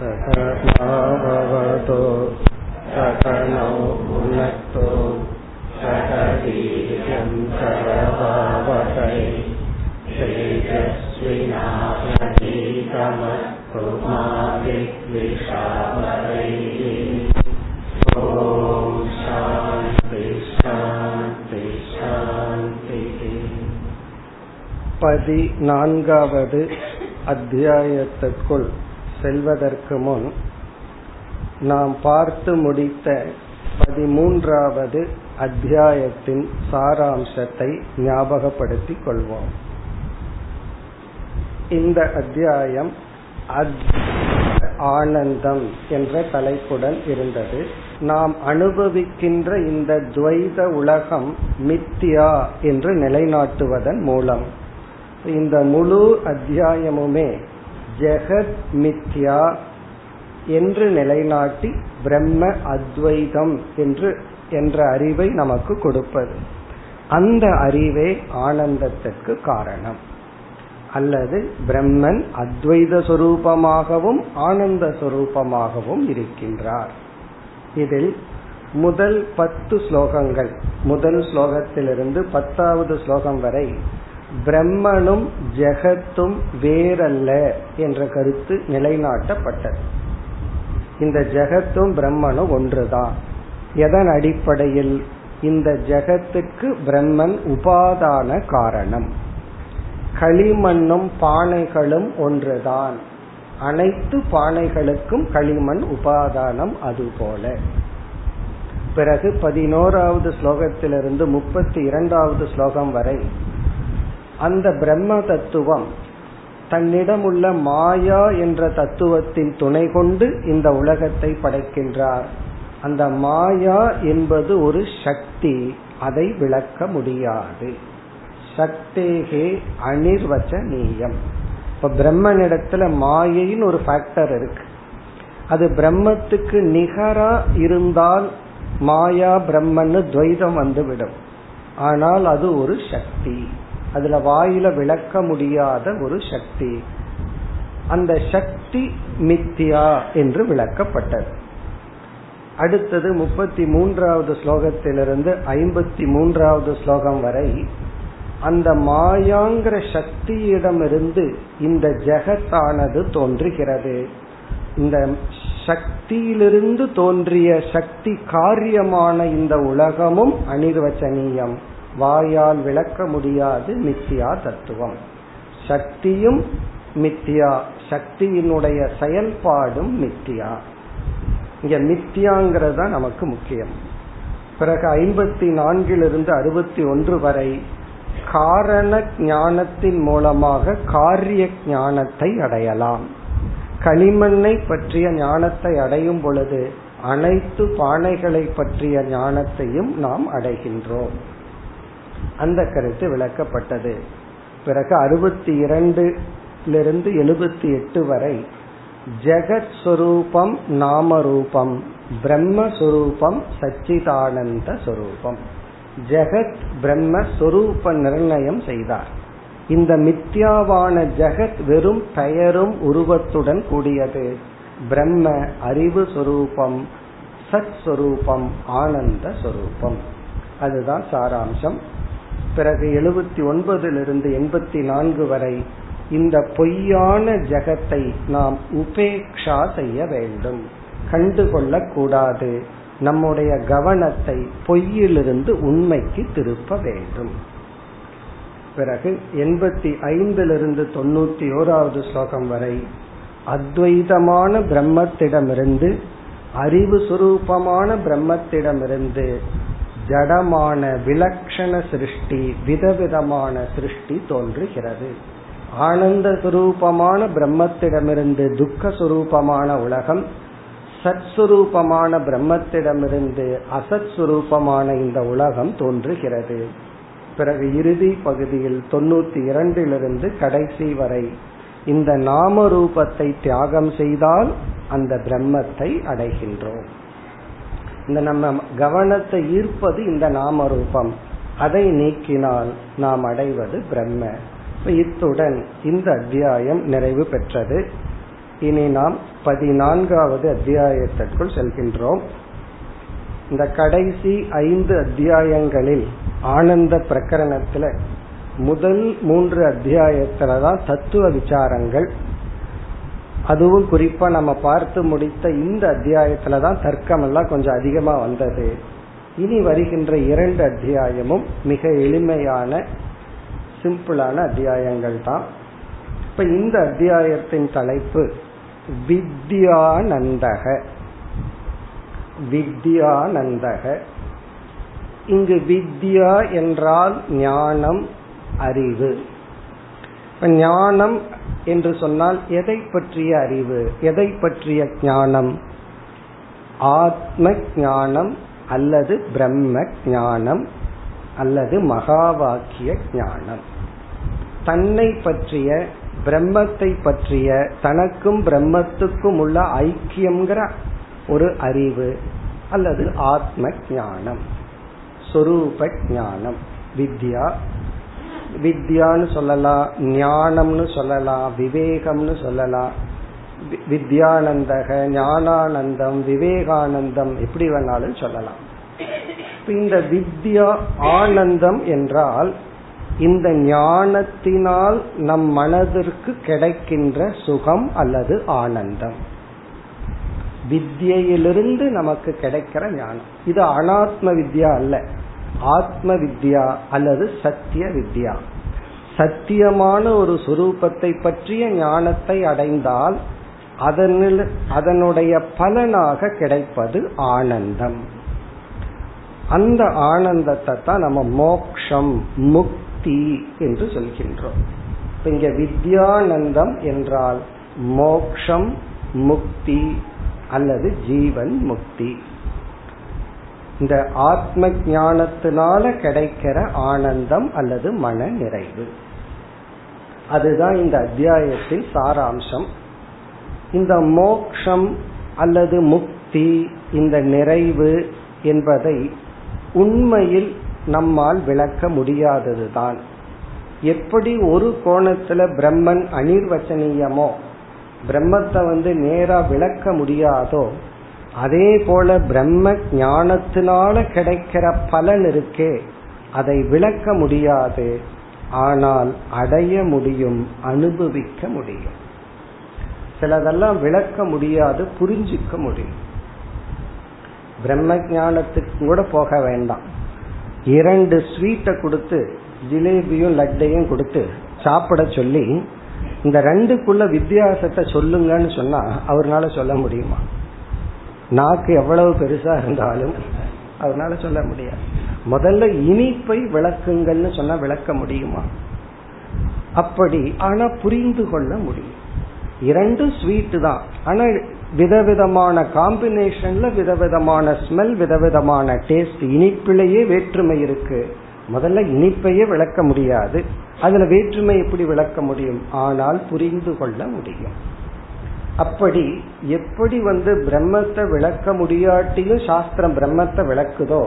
சகநாவவதோ சகனௌ புனக்தோ சகவீர்யம் கரவாவஹை தேஜஸ்வினாவதீதமஸ்து மா வித்விஷாவஹை. ஓம் சாந்தி சாந்தி சாந்தி. 14வது அத்தியாயத்திற்குள் செல்வதற்கு முன் நாம் பார்த்து முடித்த 13வது அத்தியாயத்தின் சாராம்சத்தை ஞாபகப்படுத்திக் கொள்வோம். இந்த அத்தியாயம் ஆனந்தம் என்ற தலைப்புடன் இருந்தது. நாம் அனுபவிக்கின்ற இந்த துவைத உலகம் மித்தியா என்று நிலைநாட்டுவதன் மூலம் இந்த முழு அத்தியாயமுமே ஜெகத் மித்யா என்று நிலைநாட்டி பிரம்ம அத்வைதம் என்ற அறிவை நமக்கு கொடுப்பது. அந்த அறிவே ஆனந்தத்திற்கு காரணம். அல்லது பிரம்மன் அத்வைத சொரூபமாகவும் ஆனந்த சொரூபமாகவும் இருக்கின்றார். இதில் முதல் 10 ஸ்லோகங்கள், முதல் ஸ்லோகத்திலிருந்து 10வது ஸ்லோகம் வரை பிரம்மனும் ஜெகத்தும் வேறல்ல என்ற கருத்து நிலைநாட்டப்பட்டது. இந்த ஜெகத்தும் பிரம்மனும் ஒன்றுதான். எதன் அடிப்படையில்? இந்த ஜெகத்துக்கு பிரம்மன் உபாதான காரணம். களிமண்ணும் பானைகளும் ஒன்றுதான். அனைத்து பானைகளுக்கும் களிமண் உபாதானம். அதுபோல பிறகு 11வது ஸ்லோகத்திலிருந்து 32வது ஸ்லோகம் வரை அந்த பிரம்ம தத்துவம் தன்னிடம் உள்ள மாயா என்ற தத்துவத்தின் துணை கொண்டு இந்த உலகத்தை படைக்கின்றார். அந்த மாயா என்பது ஒரு சக்தி, அதை விளக்க முடியாது. சக்தேகே அனிர்வச்சனீயம். இப்ப பிரம்மனிடத்துல மாயையின் ஒரு ஃபேக்டர் இருக்கு. அது பிரம்மத்துக்கு நிகரா இருந்தால் மாயா பிரம்மன்னு துவைதம் வந்துவிடும். ஆனால் அது ஒரு சக்தி, அதுல வாயில விளக்க முடியாத ஒரு சக்தி. அந்த சக்தி மித்தியா என்று விளக்கப்பட்டது. அடுத்தது 33வது ஸ்லோகத்திலிருந்து 53வது ஸ்லோகம் வரை அந்த மாயாங்கிற சக்தியிடமிருந்து இந்த ஜெகத்தானது தோன்றுகிறது. இந்த சக்தியிலிருந்து தோன்றிய சக்தி காரியமான இந்த உலகமும் அனிர்வச்சனீயம், வாயால் விளக்க முடியாது மித்தியா தத்துவம். சக்தியும் மித்தியா, சக்தியினுடைய செயல்பாடும் மித்தியா. இங்க மித்தியாங்கிறது தான் நமக்கு முக்கியம். பிறகு 54லிருந்து 61 வரை காரண ஞானத்தின் மூலமாக காரிய ஞானத்தை அடையலாம். களிமண்ணை பற்றிய ஞானத்தை அடையும் பொழுது அனைத்து பானைகளை பற்றிய ஞானத்தையும் நாம் அடைகின்றோம். அந்த கருத்து விளக்கப்பட்டது. பிறகு 62லிருந்து 78 வரை ஜெகத் சொரூபம் நாமரூபம், பிரம்மஸ்வரூபம் சச்சிதானந்த சொரூபம். ஜெகத் பிரம்மஸ்வரூப நிர்ணயம் செய்தார். இந்த மித்யாவான ஜெகத் வெறும் பெயரும் உருவத்துடன் கூடியது. பிரம்ம அறிவு சொரூபம், சத் சொரூபம், ஆனந்த சொரூபம். அதுதான் சாராம்சம். பிறகு 79லிருந்து 84 வரை இந்த பொய்யான ஜெகத்தை நாம் உபேக்ஷா செய்ய வேண்டும், கண்டுகொள்ள கூடாது. நம்முடைய கவனத்தை பொய்யிலிருந்து உண்மைக்கு திருப்ப வேண்டும். பிறகு 85லிருந்து 91வது ஸ்லோகம் வரை அத்வைதமான பிரம்மத்திடமிருந்து, அறிவு சுரூபமான பிரம்மத்திடமிருந்து ஜடமான விலக்ஷண சிருஷ்டி, விதவிதமான சிருஷ்டி தோன்றுகிறது. ஆனந்த சுரூபமான பிரம்மத்திடமிருந்து துக்க சுரூபமான உலகம், சத்ஸ்வரூபமான பிரம்மத்திடமிருந்து அசத் சுரூபமான இந்த உலகம் தோன்றுகிறது. பிறகு இறுதி பகுதியில் 92லிருந்து கடைசி வரை இந்த நாம ரூபத்தை தியாகம் செய்தால் அந்த பிரம்மத்தை அடைகின்றோம். இந்த நம்ம கவனத்தை ஈர்ப்பது இந்த நாம ரூபம், அதை நீக்கினால் நாம் அடைவது பிரம்ம. இத்துடன் இந்த அத்தியாயம் நிறைவு பெற்றது. இனி நாம் 14வது அத்தியாயத்திற்குள் செல்கின்றோம். இந்த கடைசி 5 அத்தியாயங்களில் ஆனந்த பிரகரணத்துல முதல் 3 அத்தியாயத்துலதான் தத்துவ விசாரங்கள், அதுவும் குறிப்பா நம்ம பார்த்து முடித்த இந்த அத்தியாயத்துலதான் தர்க்கம் எல்லாம் கொஞ்சம் அதிகமா வந்தது. இனி வருகின்ற 2 அத்தியாயமும் மிக எளிமையான சிம்பிளான அத்தியாயங்கள் தான். இப்ப இந்த அத்தியாயத்தின் தலைப்பு வித்யானந்தக. வித்யானந்தக, இங்கு வித்யா என்றால் ஞானம், அறிவு. ஞானம் என்று சொன்னால் எதை பற்றிய அறிவு, எதை பற்றிய ஞானம்? ஆத்ம ஞானம் அல்லது பிரம்ம ஞானம் அல்லது மகா வாக்கிய ஞானம். தன்னை பற்றிய, பிரம்மத்தை பற்றிய, தனக்கும் பிரம்மத்துக்கும் உள்ள ஐக்கியம்ங்கிற ஒரு அறிவு அல்லது ஆத்ம ஞானம், சொரூப ஞானம், வித்யா. வித்யான்னு சொல்லலாம், ஞானம்னு சொல்லலாம், விவேகம்னு சொல்லலாம். வித்யானந்தக, ஞானானந்தம், விவேகானந்தம் எப்படி வேணாலும் சொல்லலாம். இந்த வித்யா ஆனந்தம் என்றால் இந்த ஞானத்தினால் நம் மனதிற்கு கிடைக்கின்ற சுகம் அல்லது ஆனந்தம், வித்யிலிருந்து நமக்கு கிடைக்கிற ஞானம். இது அனாத்ம வித்யா அல்ல, ஆத்ம வித்யா அல்லது சத்திய வித்யா. சத்தியமான ஒரு சுரூபத்தை பற்றிய ஞானத்தை அடைந்தால் அதனுடைய பலனாக கிடைப்பது ஆனந்தம். அந்த ஆனந்தத்தை தான் நம்ம மோக்ஷம், முக்தி என்று சொல்கின்றோம். இங்க வித்யானந்தம் என்றால் மோக்ஷம், முக்தி அல்லது ஜீவன் முக்தி. இந்த ஆத்ம ஞானத்தினால கிடைக்கிற ஆனந்தம் அல்லது மன நிறைவு, அதுதான் இந்த அத்தியாயத்தின் சாராம்சம். இந்த மோக்ஷம் அல்லது முக்தி, இந்த நிறைவு என்பதை உண்மையில் நம்மால் விளக்க முடியாததுதான். எப்படி ஒரு கோணத்துல பிரம்மன் அனிர்வசனீயமோ, பிரம்மத்தை நேரா விளக்க முடியாதோ, அதே போல பிரம்ம ஞானத்தினால கிடைக்கிற பலன் இருக்கே அதை விளக்க முடியாது, ஆனால் அடைய முடியும், அனுபவிக்க முடியும். சிலதெல்லாம் விளக்க முடியாது, புரிஞ்சிக்க முடியும். பிரம்ம ஞானத்துக்கு கூட போக வேண்டாம், 2 ஸ்வீட்டை கொடுத்து, ஜிலேபியும் லட்டையும் கொடுத்து சாப்பிட சொல்லி இந்த 2க்குள்ள வித்தியாசத்தை சொல்லுங்கன்னு சொன்னா அவர்னால சொல்ல முடியுமா? நாக்கு எவ்வளவு பெருசா இருந்தாலும் அதனால சொல்ல முடியாது. முதல்ல இனிப்பை விளக்குங்கள்னு சொன்னா விளக்க முடியுமா? அப்படி. ஆனா புரிந்து கொள்ள முடியும். 2 ஸ்வீட்டு தான், ஆனா விதவிதமான காம்பினேஷன்ல விதவிதமான ஸ்மெல், விதவிதமான டேஸ்ட், இனிப்பிலேயே வேற்றுமை இருக்கு. முதல்ல இனிப்பையே விளக்க முடியாது, அதுல வேற்றுமை எப்படி விளக்க முடியும்? ஆனால் புரிந்து கொள்ள முடியும். அப்படி எப்படி பிரம்மத்தை விளக்க முடியாட்டியும் சாஸ்திரம் பிரம்மத்தை விளக்குதோ,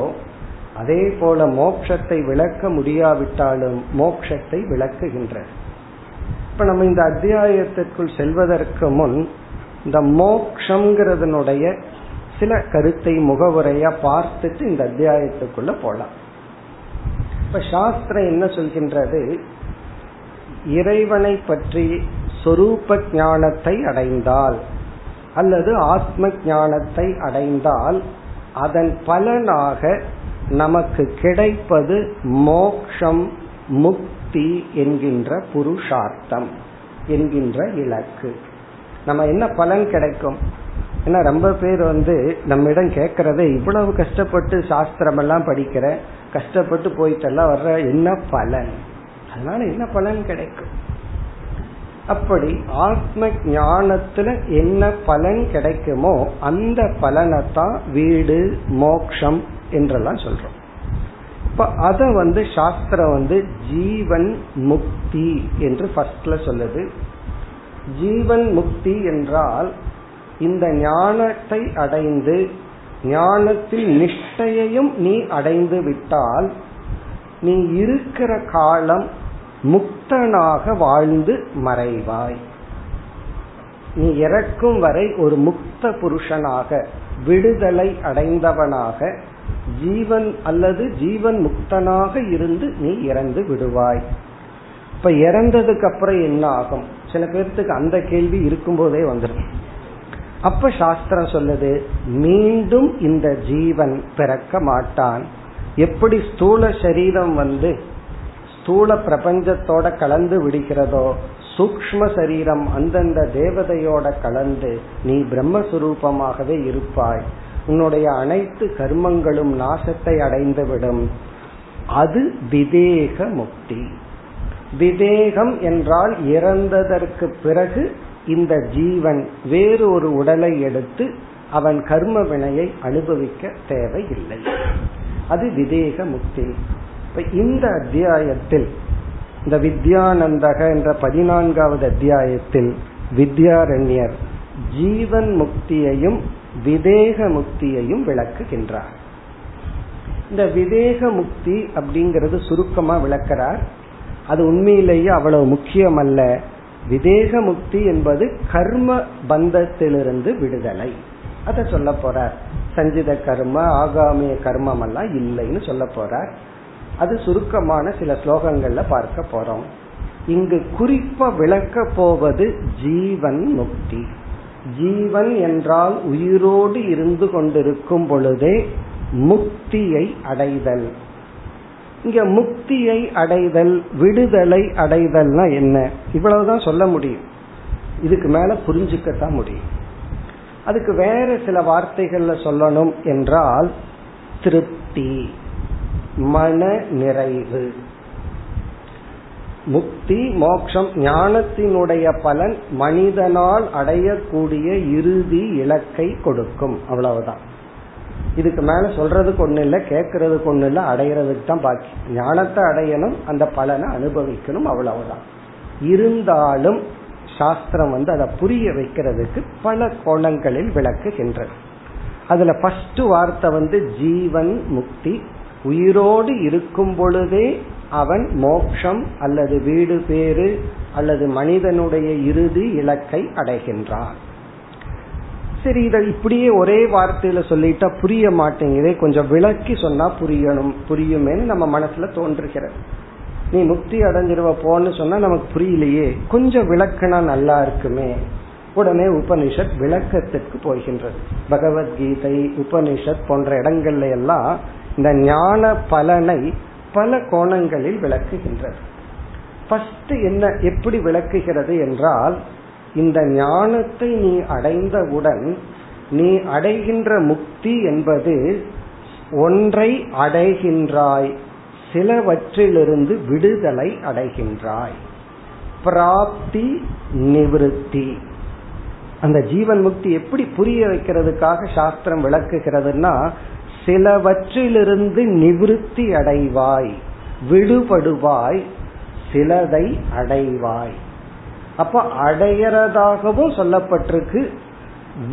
அதே போல மோட்சத்தை விளக்க முடியாவிட்டாலும் மோட்சத்தை விளக்குகின்ற. இப்ப நம்ம இந்த அத்தியாயத்திற்குள் செல்வதற்கு முன் இந்த மோக்ஷங்கிறதனுடைய சில கருத்தை, முகவுரையா பார்த்துட்டு இந்த அத்தியாயத்துக்குள்ள போலாம். இப்ப சாஸ்திரம் என்ன சொல்கின்றது? இறைவனை பற்றி சொரூப ஞானத்தை அடைந்தால் அல்லது ஆத்ம ஞானத்தை அடைந்தால் அதன் பலனாக நமக்கு கிடைப்பது மோக்ஷம், முக்தி என்கின்ற புருஷார்த்தம் என்கின்ற இலக்கு. நம்ம என்ன பலன் கிடைக்கும்? ஏன்னா ரொம்ப பேர் நம்மிடம் கேட்கறதே, இவ்வளவு கஷ்டப்பட்டு சாஸ்திரம் எல்லாம் படிக்கிற, கஷ்டப்பட்டு போயிட்டெல்லாம் வர்ற, என்ன பலன்? அதனால என்ன பலன் கிடைக்கும்? அப்படி ஆத்ம ஞானத்துல என்ன பலன் கிடைக்குமோ அந்த பலனைத்தான் வீடு, மோக்ஷம் என்றெல்லாம் சொல்றோம். இப்ப அத சாஸ்திரம் ஜீவன் முக்தி என்று ஃபர்ஸ்ட்ல சொல்லுது. ஜீவன் முக்தி என்றால் இந்த ஞானத்தை அடைந்து, ஞானத்தில் நிஷ்டையையும் நீ அடைந்து விட்டால் நீ இருக்கிற காலம் முக்தனாக வாழ்ந்து மறைவாய். நீ இறக்கும் வரை ஒரு முக்த புருஷனாக, விடுதலை அடைந்தவனாக, ஜீவன் அல்லது ஜீவன் முக்தனாக இருந்து நீ இறந்து விடுவாய். இப்ப இறந்ததுக்கு அப்புறம் என்ன ஆகும்? சில பேர்த்துக்கு அந்த கேள்வி இருக்கும் போதே வந்துடும். அப்ப சாஸ்திரம் சொல்லுது, மீண்டும் இந்த ஜீவன் பிறக்க மாட்டான். எப்படி ஸ்தூல சரீரம் வந்து ஸ்தூல பிரபஞ்சத்தோட கலந்து விடுகிறதோ, சூக்ஷ்ம சரீரம் அந்தந்த தேவதையோட கலந்து நீ பிரம்மஸ்வரூபமாகவே இருப்பாய். உன்னுடைய அனைத்து கர்மங்களும் நாசத்தை அடைந்துவிடும். அது விதேக முக்தி. விதேகம் என்றால் இறந்ததற்கு பிறகு இந்த ஜீவன் வேறு ஒரு உடலை எடுத்து அவன் கர்ம வினையை அனுபவிக்க தேவையில்லை. அது விதேக முக்தி. இந்த அத்தியாயத்தில், இந்த வித்யானந்தக என்ற 14வது அத்தியாயத்தில் வித்யாரண்யர் ஜீவன் முக்தியையும் விதேக முக்தியையும் விளக்குகின்றார். இந்த விதேக முக்தி அப்படிங்கிறது சுருக்கமா விளக்கிறார். அது உண்மையிலேயே அவ்வளவு முக்கியம் அல்ல. விதேக முக்தி என்பது கர்ம பந்தத்திலிருந்து விடுதலை. அத சொல்ல போறார். சஞ்சித கர்ம, ஆகாமிய கர்மம் எல்லாம் இல்லைன்னு சொல்ல போறார். அது சுருக்கமான சில ஸ்லோகங்கள்ல பார்க்க போறோம். இங்கு குறிப்பா விளக்க போவது ஜீவன் முக்தி. ஜீவன் என்றால் உயிரோடு இருந்து கொண்டிருக்கும் பொழுதே முக்தியை அடைதல். இங்க முக்தியை அடைதல், விடுதலை அடைதல்னா என்ன? இவ்வளவுதான் சொல்ல முடியும். இதுக்கு மேல புரிஞ்சுக்கத்தான் முடியும். அதுக்கு வேற சில வார்த்தைகள்ல சொல்லணும் என்றால் திருப்தி, மன நிறைவு. முக்தி, மோட்சம், ஞானத்தினுடைய பலன் மனிதனால் அடையக்கூடிய இறுதி இலக்கை கொடுக்கும். அவ்வளவுதான். இதுக்கு மேல சொல்றதுக்கு ஒண்ணு இல்லை, கேட்கறதுக்கு ஒண்ணு இல்லை, அடையறதுக்கு தான் பாக்கி. ஞானத்தை அடையணும், அந்த பலனை அனுபவிக்கணும், அவ்வளவுதான். இருந்தாலும் சாஸ்திரம் வந்து அதை புரிய வைக்கிறதுக்கு பல கோணங்களில் விளக்குகின்றது. அதுல ஃபர்ஸ்ட் வார்த்தை வந்து ஜீவன் முக்தி. உயிரோடு இருக்கும் பொழுதே அவன் மோட்சம் அல்லது வீடு பேறு அல்லது மனிதனுடைய இறுதி இலக்கை அடைகின்றான். சரி, இதை இப்படியே ஒரே வார்த்தையில சொல்லிட்டா புரிய மாட்டேங்குதே, கொஞ்சம் விளக்கி சொன்னா புரியணும், புரியுமேன்னு நம்ம மனசுல தோன்றுகிறது. நீ முக்தி அடைஞ்சிருவ போன்னு சொன்னா நமக்கு புரியலையே, கொஞ்சம் விளக்குனா நல்லா இருக்குமே. உடனே உபனிஷத் விளக்கத்திற்கு போகின்றது. பகவத்கீதை, உபனிஷத் போன்ற இடங்கள்ல எல்லாம் இந்த ஞான பலனை பல கோணங்களில் விளக்குகின்றது. ஃபர்ஸ்ட் என்ன, எப்படி விளக்குகிறது என்றால், இந்த ஞானத்தை நீ அடைந்தவுடன் நீ அடைகின்ற முக்தி என்பது ஒன்றை அடைகின்றாய், சிலவற்றிலிருந்து விடுதலை அடைகின்றாய். பிராப்தி, நிவிருத்தி. அந்த ஜீவன் முக்தி எப்படி புரிய வைக்கிறதுக்காக சாஸ்திரம் விளக்குகிறதுனா, சிலவற்றிலிருந்து நிவிருத்தி அடைவாய், விடுபடுவாய், சிலதை அடைவாய். அப்ப அடையறதாகவும் சொல்லப்பட்டிருக்கு,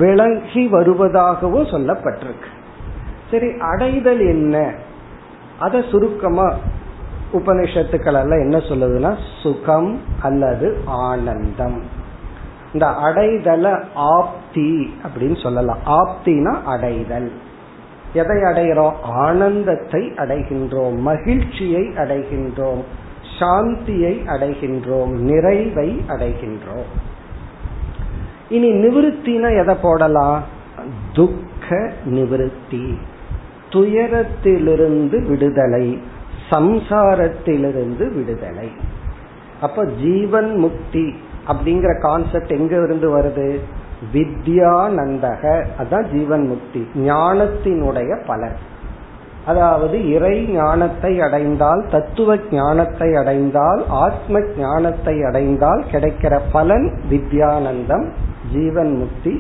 விளங்கி வருவதாகவும் சொல்லப்பட்டிருக்கு. சரி, அடைதல் என்ன? அத சுருக்கமா உபநிஷத்துக்கள் எல்லாம் என்ன சொல்லுதுன்னா, சுகம் அல்லது ஆனந்தம். இந்த அடைதல ஆப்தி அப்படின்னு சொல்லலாம். ஆப்தினா அடைதல். எதை அடைகிறோம்? ஆனந்தத்தை அடைகின்றோம், மகிழ்ச்சியை அடைகின்றோம், சாந்தியை அடைகின்றோம், நிறைவை அடைகின்றோம். இனி நிவிருத்தினா எதை போடலாம்? துக்க நிவிருத்தி, துயரத்திலிருந்து விடுதலை, சம்சாரத்திலிருந்து விடுதலை. அப்ப ஜீவன் முக்தி அப்படிங்கிற கான்செப்ட் எங்க இருந்து வருது? வித்யானந்தக. அதான் ஜீவன் முக்தி, ஞானத்தினுடைய பலன். அதாவது இறை ஞானத்தை அடைந்தால், தத்துவ ஞானத்தை அடைந்தால், ஆத்ம ஞானத்தை அடைந்தால் கிடைக்கிற பலன் வித்யானந்தம், ஜீவன் முக்தி.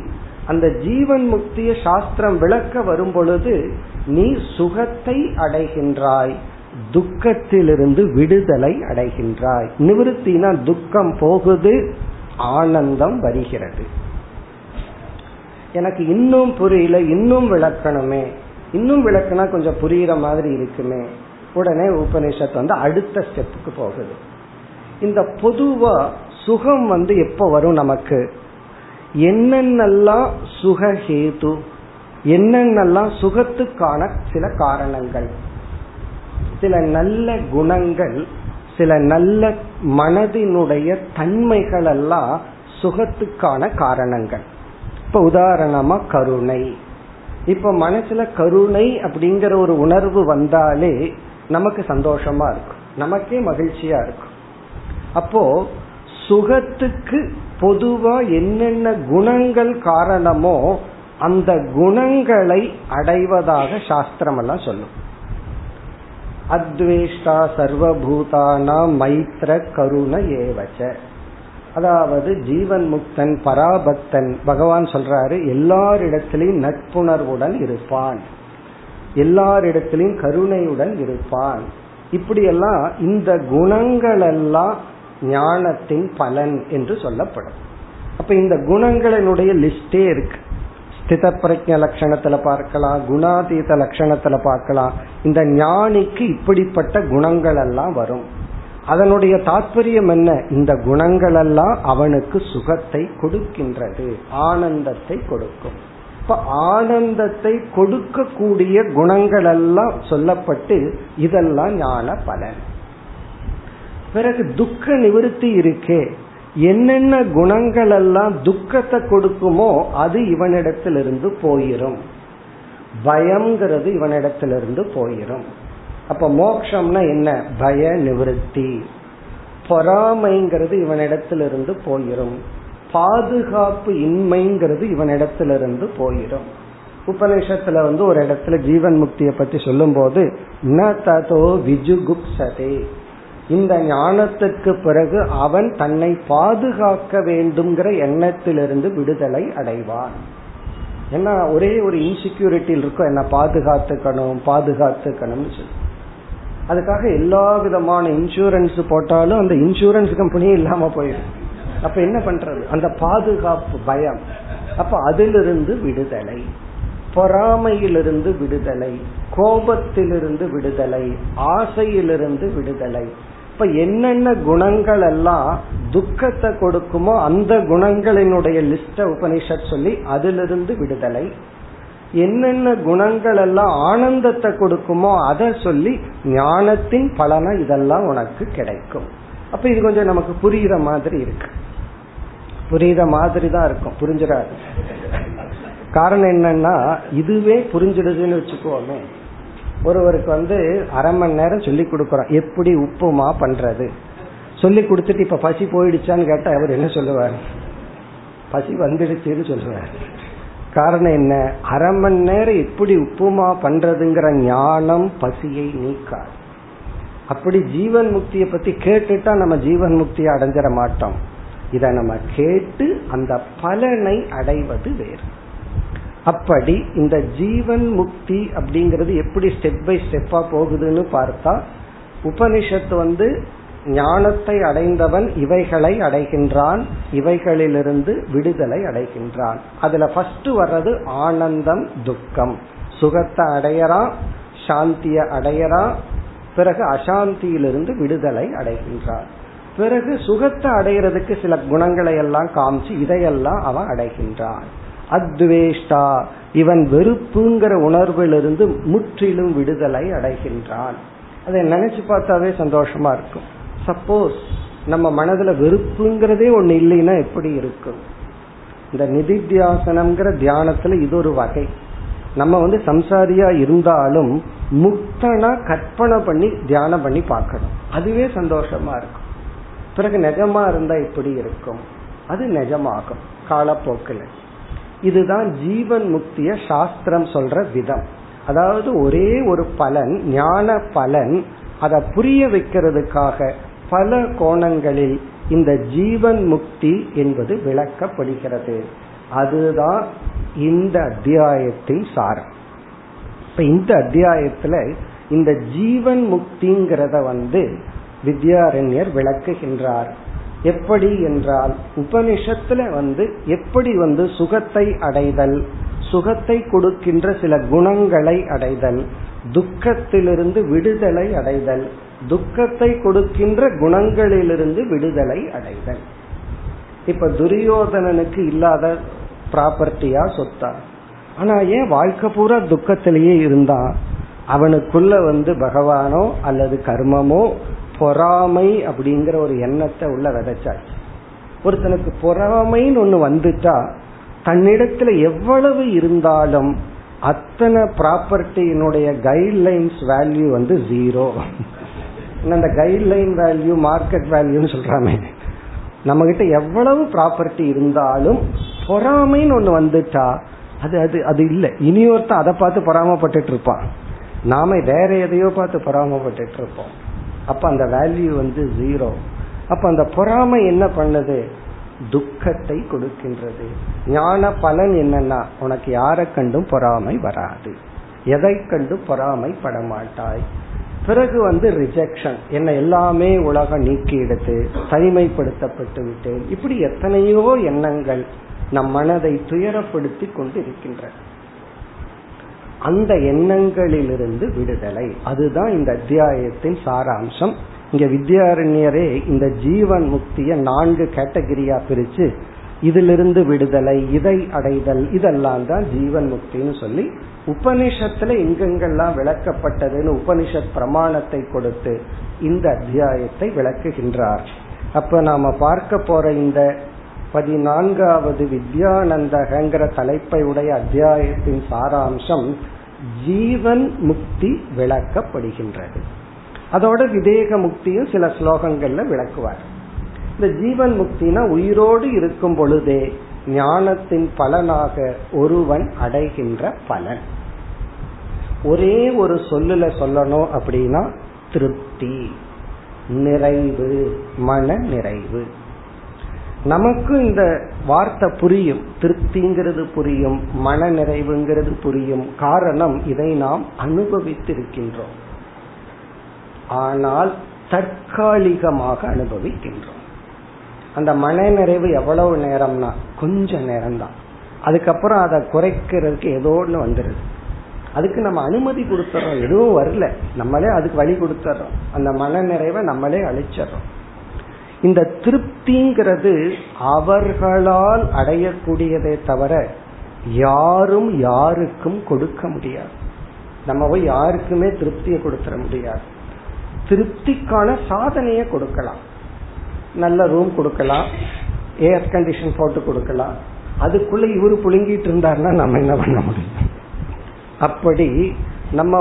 அந்த ஜீவன் முக்தியை சாஸ்திரம் விளக்க வரும் பொழுது நீ சுகத்தை அடைகின்றாய், துக்கத்திலிருந்து விடுதலை அடைகின்றாய். நிவிருத்தினா துக்கம் போகுது, ஆனந்தம் வருகிறது. எனக்கு இன்னும் புரியல, இன்னும் விளக்கணுமே, இன்னும் விளக்குனா கொஞ்சம் புரியுற மாதிரி இருக்குமே. உடனே உபநிஷத்து வந்து அடுத்த ஸ்டெப்புக்கு போகுது. இந்த பொதுவா சுகம் வந்து எப்ப வரும் நமக்கு? என்னென்னலாம் சுகஹேது, என்னென்னலாம் சுகத்துக்கான சில காரணங்கள், சில நல்ல குணங்கள், சில நல்ல மனதினுடைய தன்மைகள் எல்லாம் சுகத்துக்கான காரணங்கள். இப்ப உதாரணமா கருணை. இப்ப மனசுல கருணை அப்படிங்கிற ஒரு உணர்வு வந்தாலே நமக்கு சந்தோஷமா இருக்கும், நமக்கே மகிழ்ச்சியா இருக்கும். அப்போ சுகத்துக்கு பொதுவா என்னென்ன குணங்கள் காரணமோ அந்த குணங்களை அடைவதாக சாஸ்திரம் எல்லாம் சொல்லும். அத்வேஷ்டா சர்வபூதானாம் மைத்ர கருண ஏவச்ச, அதாவது ஜீவன் முக்தன் பராபக்தன் பகவான் சொல்றாரு எல்லாரிடத்திலையும் நட்புணர்வுடன் இருப்பான், எல்லாரிடத்திலையும் கருணையுடன் இருப்பான். இப்படியெல்லாம் இந்த குணங்கள் எல்லாம் ஞானத்தின் பலன் என்று சொல்லப்படும். அப்ப இந்த குணங்களினுடைய லிஸ்டே இருக்கு. ஸ்தித பிரஜ்ஞ லட்சணத்துல பார்க்கலாம், குணாதீத லட்சணத்துல பார்க்கலாம். இந்த ஞானிக்கு இப்படிப்பட்ட குணங்கள் எல்லாம் வரும். அதனுடைய தாற்பயம் என்ன? இந்த குணங்கள் எல்லாம் அவனுக்கு சுகத்தை கொடுக்கின்றது, ஆனந்தத்தை கொடுக்கும். இப்ப ஆனந்தத்தை கொடுக்க கூடிய குணங்கள் எல்லாம் சொல்லப்பட்டு இதெல்லாம் ஞான பலன். பிறகு துக்க நிவர்த்தி இருக்கே, என்னென்ன குணங்கள் எல்லாம் துக்கத்தை கொடுக்குமோ அது இவனிடத்திலிருந்து போயிரும், பயம்ங்கிறது இவனிடத்திலிருந்து போயிரும். அப்ப மோக்ஷம்னா என்ன? பய நிவர்த்தி. பொறாமைங்கிறது இவனிடத்திலிருந்து போயிரும், பாதுகாப்பு இன்மைங்கிறது இவனிடத்திலிருந்து போயிரும். உபநிஷத்துல வந்து ஒரு இடத்துல ஜீவன் முக்தியை பற்றி சொல்லும் போது ந ததோ விஜுகுப்சதே, இந்த ஞானத்துக்கு பிறகு அவன் தன்னை பாதுகாக்க வேண்டும்ங்கிற எண்ணத்திலிருந்து விடுதலை அடைவான். ஏன்னா ஒரே ஒரு இன்செக்யூரிட்டி இருக்கும், என்ன பாதுகாத்துக்கணும் பாதுகாத்துக்கணும்னு சொல்லி. அதுக்காக எல்லா விதமான இன்சூரன்ஸ் போட்டாலும் அந்த இன்சூரன்ஸ் கம்பெனியே இல்லாம போயிடும். அப்ப என்ன பண்றது? அந்த பாதுகாப்பு பயம். அப்ப அதிலிருந்து விடுதலை, பொறாமையிலிருந்து விடுதலை, கோபத்திலிருந்து விடுதலை, ஆசையிலிருந்து விடுதலை. இப்ப என்னென்ன குணங்கள் எல்லாம் துக்கத்தை கொடுக்குமோ அந்த குணங்களினுடைய லிஸ்ட உபனிஷத் சொல்லி அதிலிருந்து விடுதலை. என்னென்ன குணங்கள் எல்லாம் ஆனந்தத்தை கொடுக்குமோ அதை சொல்லி ஞானத்தின் பலனை இதெல்லாம் உனக்கு கிடைக்கும். அப்ப இது கொஞ்சம் நமக்கு புரியுற மாதிரி இருக்கு, புரியுற மாதிரி தான் இருக்கும், புரிஞ்சிடாது. காரணம் என்னன்னா இதுவே புரிஞ்சிடுதுன்னு வச்சுக்கோமே, ஒருவருக்கு வந்து அரை மணி நேரம் சொல்லி கொடுக்குறோம் எப்படி உப்புமா பண்றது, சொல்லி கொடுத்துட்டு இப்ப பசி போயிடுச்சான்னு கேட்டா அவர் என்ன சொல்லுவார்? பசி வந்துடுச்சுன்னு சொல்லுவார். காரணம் என்ன? அரை மணி நேரம் எப்படி உப்புமா பண்றதுங்கிற ஞானம் பசியை நீக்காது. அப்படி ஜீவன் முக்தியை பத்தி கேட்டுட்டா நம்ம ஜீவன் முக்தியை அடைஞ்சிட மாட்டோம். இதை நம்ம கேட்டு அந்த பலனை அடைவது வேறு. அப்படி இந்த ஜீவன் முக்தி அப்படிங்கிறது எப்படி ஸ்டெப் பை ஸ்டெப்பா போகுதுன்னு பார்த்தா, உபனிஷத்து வந்து ஞானத்தை அடைந்தவன் இவைகளை அடைகின்றான், இவைகளிலிருந்து விடுதலை அடைகின்றான். அதுல ஃபர்ஸ்ட் வர்றது ஆனந்தம் துக்கம். சுகத்தை அடையறான், சாந்தியை அடையறான், பிறகு அசாந்தியிலிருந்து விடுதலை அடைகின்றான். பிறகு சுகத்தை அடைகிறதுக்கு சில குணங்களை எல்லாம் காமிச்சு இதையெல்லாம் அவன் அடைகின்றான். அத்வேஷ்டா, இவன் வெறுப்புங்கிற உணர்விலிருந்து முற்றிலும் விடுதலை அடைகின்றான். அதை நினைச்சு பார்த்தாவே சந்தோஷமா இருக்கும். சப்போஸ் நம்ம மனதுல வெறுப்புங்கிறதே ஒண்ணு இல்லைன்னா எப்படி இருக்கும்? இந்த நிதித்தியாசனம்ங்கிற தியானத்துல இது ஒரு வகை. நம்ம வந்து சம்சாரியா இருந்தாலும் முக்தனா கற்பனை பண்ணி தியானம் பண்ணி பார்க்கணும், அதுவே சந்தோஷமா இருக்கும். பிறகு நிஜமா இருந்தா எப்படி இருக்கும்? அது நிஜமாகும் காலப்போக்கில். இதுதான் ஜீவன் முக்திய சாஸ்திரம் சொல்ற விதம். அதாவது ஒரே ஒரு பலன், ஞான பலன், அதை புரிய வைக்கிறதுக்காக பல கோணங்களில் இந்த ஜீவன் முக்தி என்பது விளக்கப்படுகிறது. அதுதான் இந்த அத்தியாயத்தின் சாரம். இப்ப இந்த அத்தியாயத்துல இந்த ஜீவன் முக்திங்கிறத வந்து வித்யாரண்யர் விளக்குகின்றார். எப்படி என்றால், உபனிஷத்துல வந்து எப்படி வந்து சுகத்தை அடைதல், சுகத்தை கொடுக்கின்ற சில குணங்களை அடைதல், துக்கத்திலிருந்து விடுதலை அடைதல், துக்கத்தை கொடுக்கின்ற குணங்களிலிருந்து விடுதலை அடைதல், இப்ப துரியோதனனுக்கு இல்லாத ப்ராப்பர்ட்டியா சொத்தா? ஆனா ஏன் வாழ்க்கை பூரா துக்கத்திலேயே இருந்தான்? அவனுக்குள்ள பகவானோ அல்லது கர்மமோ பொறாமை அப்படிங்கிற ஒரு எண்ணத்தை உள்ள விதைச்சாச்சு. ஒருத்தனுக்கு பொறாமைன்னு ஒண்ணு வந்துட்டா தன்னிடத்துல எவ்வளவு இருந்தாலும் அத்தனை ப்ராப்பர்ட்டியினுடைய கைட்லைன்ஸ் வேல்யூ 0. அந்த கைட்லைன் வேல்யூ மார்க்கெட் வேல்யூன்னு சொல்றாங்க. நம்ம கிட்ட எவ்வளவு ப்ராப்பர்ட்டி இருந்தாலும் பொறாமைன்னு ஒண்ணு வந்துட்டா அது அது அது இல்லை, இனியொருத்தன் அதை பார்த்து பொறாமப்பட்டு இருப்பான், நாம வேற எதையோ பார்த்து பொறாமப்பட்டு இருப்போம். அப்ப அந்த வேல்யூ 0. அப்ப அந்த பொறாமை என்ன பண்ணுது? துக்கத்தை கொடுக்கின்றது. ஞான பலன் என்னன்னா உனக்கு யாரை கண்டும் பொறாமை வராது, எதை கண்டும் பொறாமை படமாட்டாய். பிறகு ரிஜெக்ஷன் என்ன, எல்லாமே உலகம் நீக்கி எடுத்து தனிமைப்படுத்தப்பட்டு விட்டேன், இப்படி எத்தனையோ எண்ணங்கள் நம் மனதை துயரப்படுத்தி கொண்டு இருக்கின்றன. அந்த எண்ணங்களிலிருந்து விடுதலை, அதுதான் இந்த அத்தியாயத்தின் சாராம்சம். இங்க வித்யாரண்யரே இந்த ஜீவன் முக்திய 4 கேட்டகரியா பிரிச்சு இதிலிருந்து விடுதலை, இதை அடைதல், இதெல்லாம் தான் ஜீவன் முக்தின்னு சொல்லி உபனிஷத்துல எங்கெங்கெல்லாம் விளக்கப்பட்டதுன்னு உபனிஷத் பிரமாணத்தை கொடுத்து இந்த அத்தியாயத்தை விளக்குகின்றார். அப்ப நாம பார்க்க போற இந்த 14வது வித்யானந்தகங்கிற தலைப்பை உடைய அத்தியாயத்தின் சாராம்சம் ஜீவன் முக்தி விளக்கப்படுகின்றது. அதோட விதேக முக்தியும் சில ஸ்லோகங்கள்ல விளக்குவார். இந்த ஜீவன் முக்தினா உயிரோடு இருக்கும் பொழுதே ஞானத்தின் பலனாக ஒருவன் அடைகின்ற பலன். ஒரே ஒரு சொல்லுல சொல்லணும் அப்படின்னா திருப்தி, நிறைவு, மன நிறைவு. நமக்கு இந்த வார்த்தை புரியும், திருப்திங்கிறது புரியும், மன நிறைவுங்கிறது புரியும். காரணம், இதை நாம் அனுபவித்திருக்கின்றோம். ஆனால் தற்காலிகமாக அனுபவிக்கின்றோம். அந்த மன நிறைவு எவ்வளவு நேரம்னா கொஞ்ச நேரம் தான். அதுக்கப்புறம் அதை குறைக்கிறதுக்கு ஏதோ ஒன்று வந்துடுது. அதுக்கு நம்ம அனுமதி கொடுத்துறோம், எதுவும் வரல, நம்மளே அதுக்கு வழி கொடுத்துறோம், அந்த மன நிறைவை நம்மளே அழிச்சிடறோம். இந்த திருப்திங்கிறது அவர்களால் அடையக்கூடியதை தவிர யாரும் யாருக்கும் கொடுக்க முடியாது. நம்ம போய் யாருக்குமே திருப்தியை கொடுத்துட முடியாது. திருப்திக்கான சாதனையை கொடுக்கலாம், நல்ல ரூம் கொடுக்கலாம், ஏர் கண்டிஷன் போட்டு கொடுக்கலாம். அதுக்குள்ள இவரு புழுங்கிட்டு இருந்தாருன்னா நம்ம என்ன பண்ண முடியும்? அப்படி நம்ம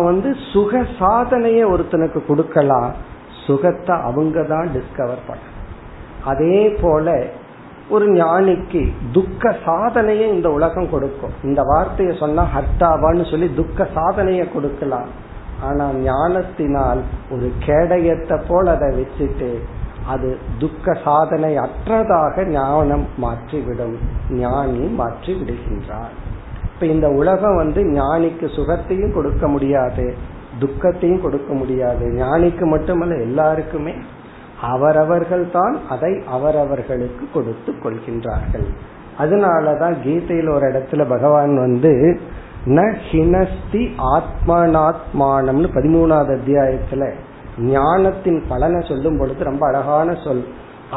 சுக சாதனையை ஒருத்தனுக்கு கொடுக்கலாம், சுகத்தை அவங்க தான் டிஸ்கவர் பண்ண. அதே போல ஒரு ஞானிக்கு துக்க சாதனையை இந்த உலகம் கொடுக்கும். இந்த வார்த்தையை சொன்னா ஹர்த்தாவான்னு சொல்லி துக்க சாதனையை கொடுக்கலாம். ஆனா ஞானத்தினால் ஒரு கேடயத்தை போல் அதை வச்சுட்டு அது துக்க சாதனை அற்றதாக ஞானம் மாற்றிவிடும், ஞானி மாற்றி விடுகின்றார். இப்ப இந்த உலகம் ஞானிக்கு சுகத்தையும் கொடுக்க முடியாது, துக்கத்தையும் கொடுக்க முடியாது. ஞானிக்கு மட்டுமல்ல, எல்லாருக்குமே அவரவர்கள் தான் அதை அவரவர்களுக்கு கொடுத்து கொள்கின்றார்கள். அதனாலதான் கீதையில் ஒரு இடத்துல பகவான் ந ஹினஸ்தி ஆத்மானாத்மானம்னு 13வது அத்தியாயத்துல ஞானத்தின் பலனை சொல்லும் பொழுது ரொம்ப அழகான சொல்,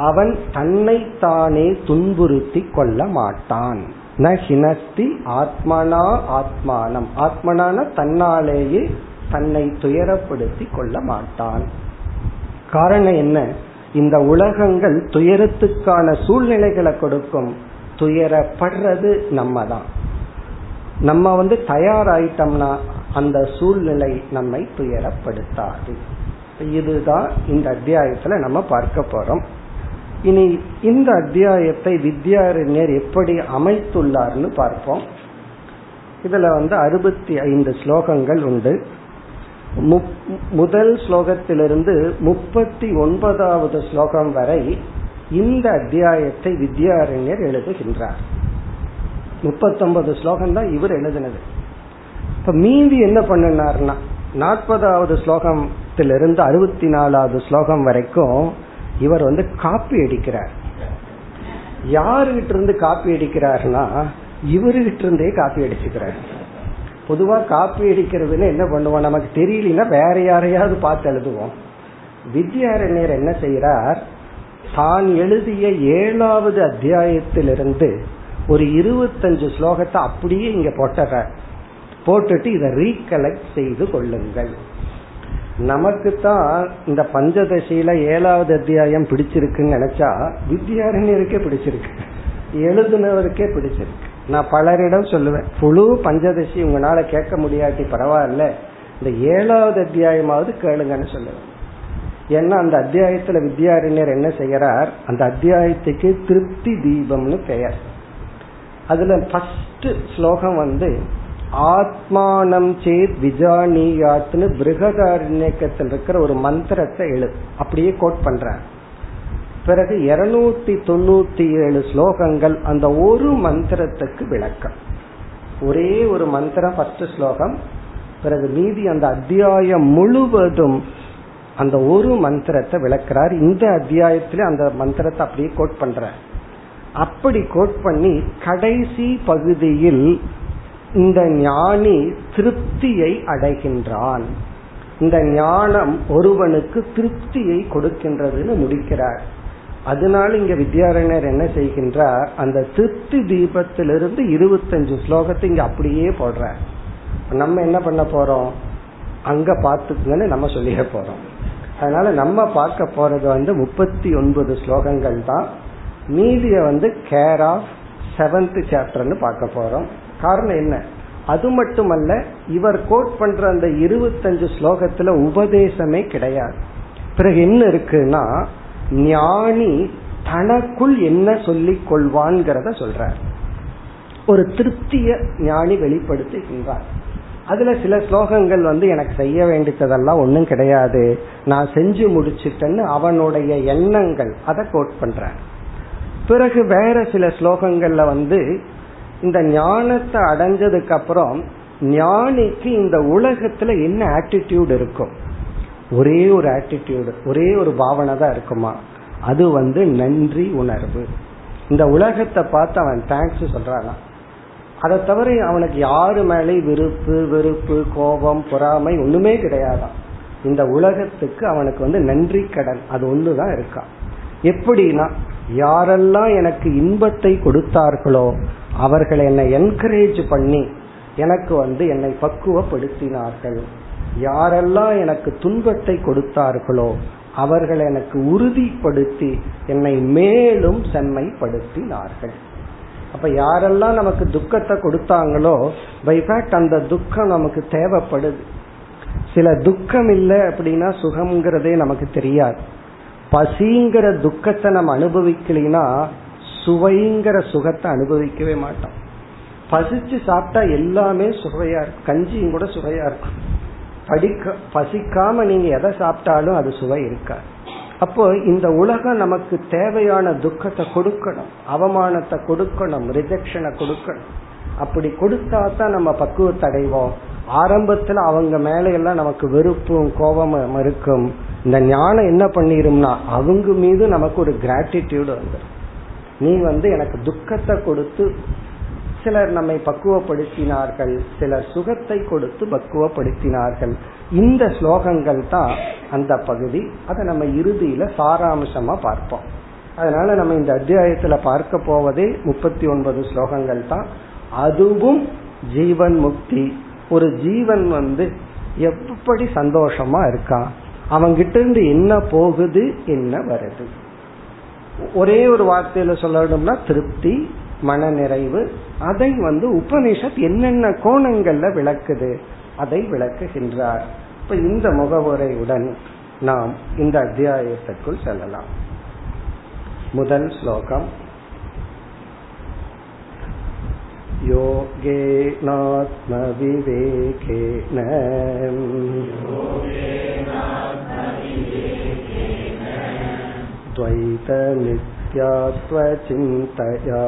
அவன் தன்னைத்தானே துன்புறுத்தி கொள்ள மாட்டான். ந ஹினஸ்தி ஆத்மனா ஆத்மானம், ஆத்மனான தன்னாலேயே தன்னை துயரப்படுத்தி கொள்ள மாட்டான். காரணம் என்ன? இந்த உலகங்கள் துயரத்துக்கான சூழ்நிலைகளை கொடுக்கும், துயரப்படுறது நம்ம தான். நம்ம தயாராயிட்டோம்னா அந்த சூழ்நிலை நம்மை துயரப்படுத்தாது. இதுதான் இந்த அத்தியாயத்துல நம்ம பார்க்க போறோம். இனி இந்த அத்தியாயத்தை வித்யாரண்யர் எப்படி அமைத்துள்ளார்னு பார்ப்போம். இதுல 65 ஸ்லோகங்கள் உண்டு. முதல் ஸ்லோகத்திலிருந்து 39வது ஸ்லோகம் வரை இந்த அத்தியாயத்தை வித்யாரண்யர் எழுதுகின்றார். 39 ஸ்லோகம் தான் இவர் எழுதினது. இப்ப மீதி என்ன பண்ணினார்னா 40வது ஸ்லோகத்திலிருந்து 64வது ஸ்லோகம் வரைக்கும் இவர் காப்பி அடிக்கிறார். யாருகிட்ட இருந்து காப்பி அடிக்கிறார்னா இவருகிட்ட இருந்தே காப்பி அடிச்சுக்கிறார். பொதுவா காப்பி அடிக்கிறதுல என்ன பண்ணுவோம், நமக்கு தெரியலன்னா வேற யாரையாவது பார்த்து எழுதுவோம். வித்யாரண்யர் என்ன செய்யறார், தான் எழுதிய 7வது அத்தியாயத்திலிருந்து ஒரு 25 ஸ்லோகத்தை அப்படியே இங்க போட்டுட்டு இதை ரீகலெக்ட் செய்து கொள்ளுங்கள். நமக்கு தான் இந்த பஞ்சதசியில 7வது அத்தியாயம் பிடிச்சிருக்குன்னு நினைச்சா வித்யாரண்யருக்கே பிடிச்சிருக்கு, எழுதுனவருக்கே பிடிச்சிருக்கு. நான் பலரிடம் சொல்லுவேன், முழு பஞ்சதசி உங்களால கேட்க முடியாட்டி பரவாயில்ல, இந்த 7வது அத்தியாயமாவது கேளுங்கன்னு சொல்லுவேன். ஏன்னா அந்த அத்தியாயத்துல வித்யாரண்யர் என்ன செய்யறார், அந்த அத்தியாயத்துக்கு திருப்தி தீபம்னு பெயர். அதுல ஃபர்ஸ்ட் ஸ்லோகம் ஆத்மானம் சேத் விஜானியாத்னு பிருகதாரண்யக்கத்தில் இருக்கிற ஒரு மந்திரத்தை அப்படியே கோட் பண்ற. பிறகு 297 ஸ்லோகங்கள் அந்த ஒரு மந்திரத்துக்கு விளக்கம். ஒரே ஒரு மந்திரம் ஃபர்ஸ்ட் ஸ்லோகம், பிறகு மீதி அந்த அத்தியாயம் முழுவதும் அந்த ஒரு மந்திரத்தை விளக்கிறார். இந்த அத்தியாயத்திலே அந்த மந்திரத்தை அப்படியே கோட் பண்ற. அப்படி கோட் பண்ணி கடைசி பகுதியில் இந்த ஞானி திருப்தியை அடைகின்றான், இந்த ஞானம் ஒருவனுக்கு திருப்தியை கொடுக்கின்றதுன்னு முடிக்கிறார். அதனால இங்க வித்யாரண்யர் என்ன செய்கின்றார், அந்த திருப்தி தீபத்திலிருந்து 25 ஸ்லோகத்தை இங்க அப்படியே போடுறார். நம்ம என்ன பண்ண போறோம், அங்க பாத்துக்குங்கன்னு நம்ம சொல்லிட போறோம். அதனால நம்ம பார்க்க போறது 39 ஸ்லோகங்கள் தான். மீதிய கேர் ஆஃப் 7th சாப்டர்னு பார்க்க போறோம். காரணம் என்ன, அது மட்டுமல்ல, இவர் கோட் பண்ற அந்த 25 ஸ்லோகத்துல உபதேசமே கிடையாது. பிறகு என்ன இருக்குன்னா, ஞானி தனக்குள் என்ன சொல்லிக் கொள்வான்கிறத சொல்றார். ஒரு திருப்திய ஞானி வெளிப்படுத்துகின்றார். அதுல சில ஸ்லோகங்கள் எனக்கு செய்ய வேண்டியதெல்லாம் ஒன்றும் கிடையாது, நான் செஞ்சு முடிச்சுட்டேன்னு அவனுடைய எண்ணங்கள், அதை கோட் பண்றார். பிறகு வேற சில ஸ்லோகங்கள்ல இந்த ஞானத்தை அடைஞ்சதுக்கு அப்புறம் ஞானிக்கு இந்த உலகத்துல என்ன ஆட்டிடியூட் இருக்கும், ஒரே ஒரு ஆட்டிடியூடு, ஒரே ஒரு பாவனை தான் இருக்குமா, அது நன்றி உணர்வு. இந்த உலகத்தை பார்த்து அவன் தேங்க்ஸ் சொல்றானா, அதை தவிர அவனுக்கு யாரு மேலே வெறுப்பு கோபம் பொறாமை ஒண்ணுமே கிடையாதான். இந்த உலகத்துக்கு அவனுக்கு நன்றி கடன் அது ஒண்ணுதான் இருக்கான். எப்படின்னா, யாரெல்லாம் எனக்கு இன்பத்தை கொடுத்தார்களோ அவர்கள் என்னை என்கரேஜ் பண்ணி எனக்கு என்னை பக்குவப்படுத்தினார்கள், யாரெல்லாம் எனக்கு துன்பத்தை கொடுத்தார்களோ அவர்கள் எனக்கு உறுதிப்படுத்தி என்னை மேலும் செம்மைப்படுத்தினார்கள். அப்ப யாரெல்லாம் நமக்கு துக்கத்தை கொடுத்தாங்களோ, பை ஃபேக்ட் அந்த துக்கம் நமக்கு தேவைப்படுது. சில துக்கம் இல்லை அப்படின்னா சுகம்ங்கிறதே நமக்கு தெரியாது. பசிங்கிற துக்கத்தை நம்ம அனுபவிக்கலைன்னா சுவைங்கிற சுகத்தை அனுபவிக்கவே மாட்டோம். பசிச்சு சாப்பிட்டா எல்லாமே சுவையா இருக்கும், கஞ்சியும் கூட சுவையா இருக்கும். பசிக்காம நீங்க எதை சாப்பிட்டாலும் அது சுவை இருக்காது. அப்போ இந்த உலகம் நமக்கு தேவையான துக்கத்தை கொடுக்கணும், அவமானத்தை கொடுக்கணும், ரிஜெக்ஷனை கொடுக்கணும். அப்படி கொடுத்தா தான் நம்ம பக்குவத்தை அடைவோம். ஆரம்பத்துல அவங்க மேல எல்லாம் நமக்கு வெறுப்பும் கோபமும் இருக்கும். இந்த ஞானம் என்ன பண்ணிரும்னா, அவங்க மீது நமக்கு ஒரு கிராட்டிடியூடு வந்துடும். நீ எனக்கு துக்கத்தை கொடுத்து சிலர் நம்மை பக்குவப்படுத்தினார்கள், சிலர் சுகத்தை கொடுத்து பக்குவப்படுத்தினார்கள். இந்த ஸ்லோகங்கள் தான் அந்த பகுதி. அதை நம்ம இறுதியில சாராம்சமா பார்ப்போம். அதனால நம்ம இந்த அத்தியாயத்துல பார்க்க போவதே 39 ஸ்லோகங்கள் தான். அதுவும் ஜீவன் முக்தி, ஒரு ஜீவன் எப்படி சந்தோஷமா இருக்கான், அவங்கிட்ட இருந்து என்ன போகுது என்ன வருது. ஒரே ஒரு வார்த்தையில சொல்லணும்னா திருப்தி, மன நிறைவு. அதை உபனிஷத் என்னென்ன கோணங்கள்ல விளக்குது அதை விளக்குகின்றார். இப்ப இந்த முகவுரையுடன் நாம் இந்த அத்தியாயத்திற்குள் செல்லலாம். முதல் ஸ்லோகம், யோகேனாத்ம விவேகேன துவைத மித்யாத்வ சிந்தயா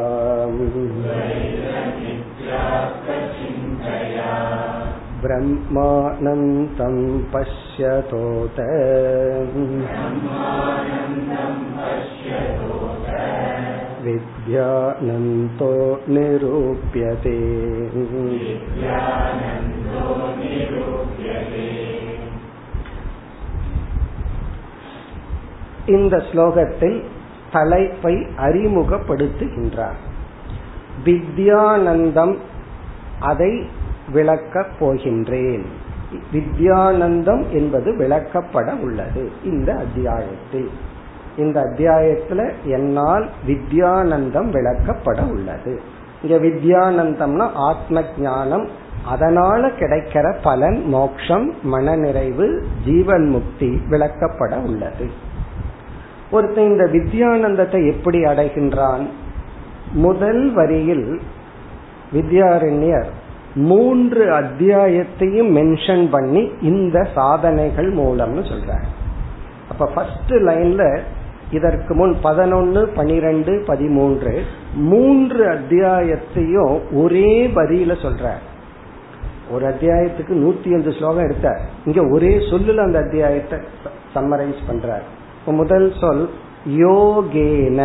பிரம்மானந்தம் பஷ்யதோத வித்யானந்தோ நிரூப்யதே. இந்த ஸ்லோகத்தில் தலைப்பை அறிமுகப்படுத்துகின்றார். வித்யானந்தம், அதை விளக்கப் போகின்றேன். வித்யானந்தம் என்பது விளக்கப்பட உள்ளது இந்த அத்தியாயத்தில். இந்த அத்தியாயத்துல என்னால் வித்யானந்தம் விளக்கப்பட உள்ளது. இங்க வித்யானந்தம்னா ஆத்ம ஞானம், அதனால கிடைக்கிற பலன் மோட்சம், மனநிறைவு, ஜீவன் முக்தி விளக்கப்பட உள்ளது. ஒருத்தன் இந்த வித்யானந்தத்தை எப்படி அடைகின்றான்? முதல் வரியில் வித்யாரண்யர் 3 அத்தியாயத்தையும் மென்ஷன் பண்ணி இந்த சாதனைகள் மூலம்னு சொல்றாங்க. அப்ப ஃபர்ஸ்ட் லைன்ல இதற்கு முன் 11, 12, 13 3 அத்தியாயத்தையும் ஒரே வரியில சொல்றார். ஒரு அத்தியாயத்துக்கு 105 ஸ்லோகம் எடுத்தார். இங்க ஒரே சொல்லுல அந்த அத்தியாயத்தை சம்மரைஸ் பண்றார். முதல் சொல் யோகேன.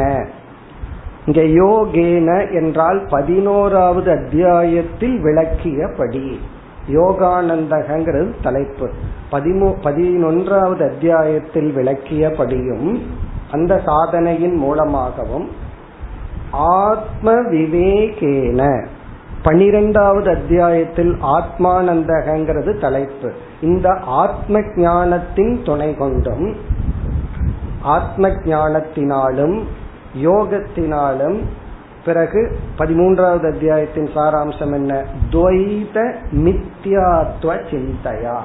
இங்க யோகேன என்றால் 11வது அத்தியாயத்தில் விளக்கியபடி, யோகானந்தகங்கிறது தலைப்பு. 11வது அத்தியாயத்தில் விளக்கியபடியும் அந்த சாதனையின் மூலமாகவும், ஆத்ம விவேகேன 12வது அத்தியாயத்தில் ஆத்மானந்தகங்கிறது தலைப்பு, இந்த ஆத்ம ஞானத்தின் துணை கொண்டும், ஆத்ம ஞானத்தினாலும் யோகத்தினாலும். பிறகு 13வது அத்தியாயத்தின் சாராம்சம் என்ன? துவைத மித்யாத்வ சிந்தையா,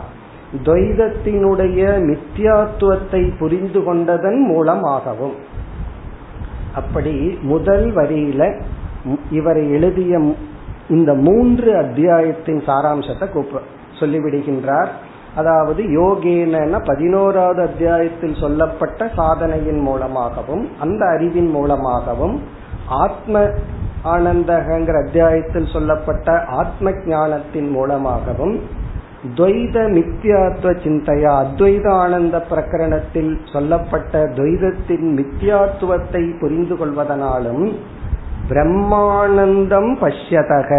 துவைதத்தினுடைய மித்யாத்துவத்தை புரிந்து கொண்டதன் மூலமாகவும். அப்படி முதல் வரியில இவரை எழுதிய இந்த 3 அத்தியாயத்தின் சாராம்சத்தை சொல்லிவிடுகின்றார். அதாவது யோகேன 11வது அத்தியாயத்தில் சொல்லப்பட்ட சாதனையின் மூலமாகவும் அந்த அறிவின் மூலமாகவும், ஆத்ம ஆனந்தகங்கிற அத்தியாயத்தில் சொல்லப்பட்ட ஆத்ம ஞானத்தின் மூலமாகவும், துவைத மித்யாத்வ சிந்தையா அத்வைத ஆனந்த பிரகரணத்தில் சொல்லப்பட்ட துவைதத்தின் மித்யாத்துவத்தை புரிந்து கொள்வதனாலும், பிரம்மானந்தம் பஷ்யதக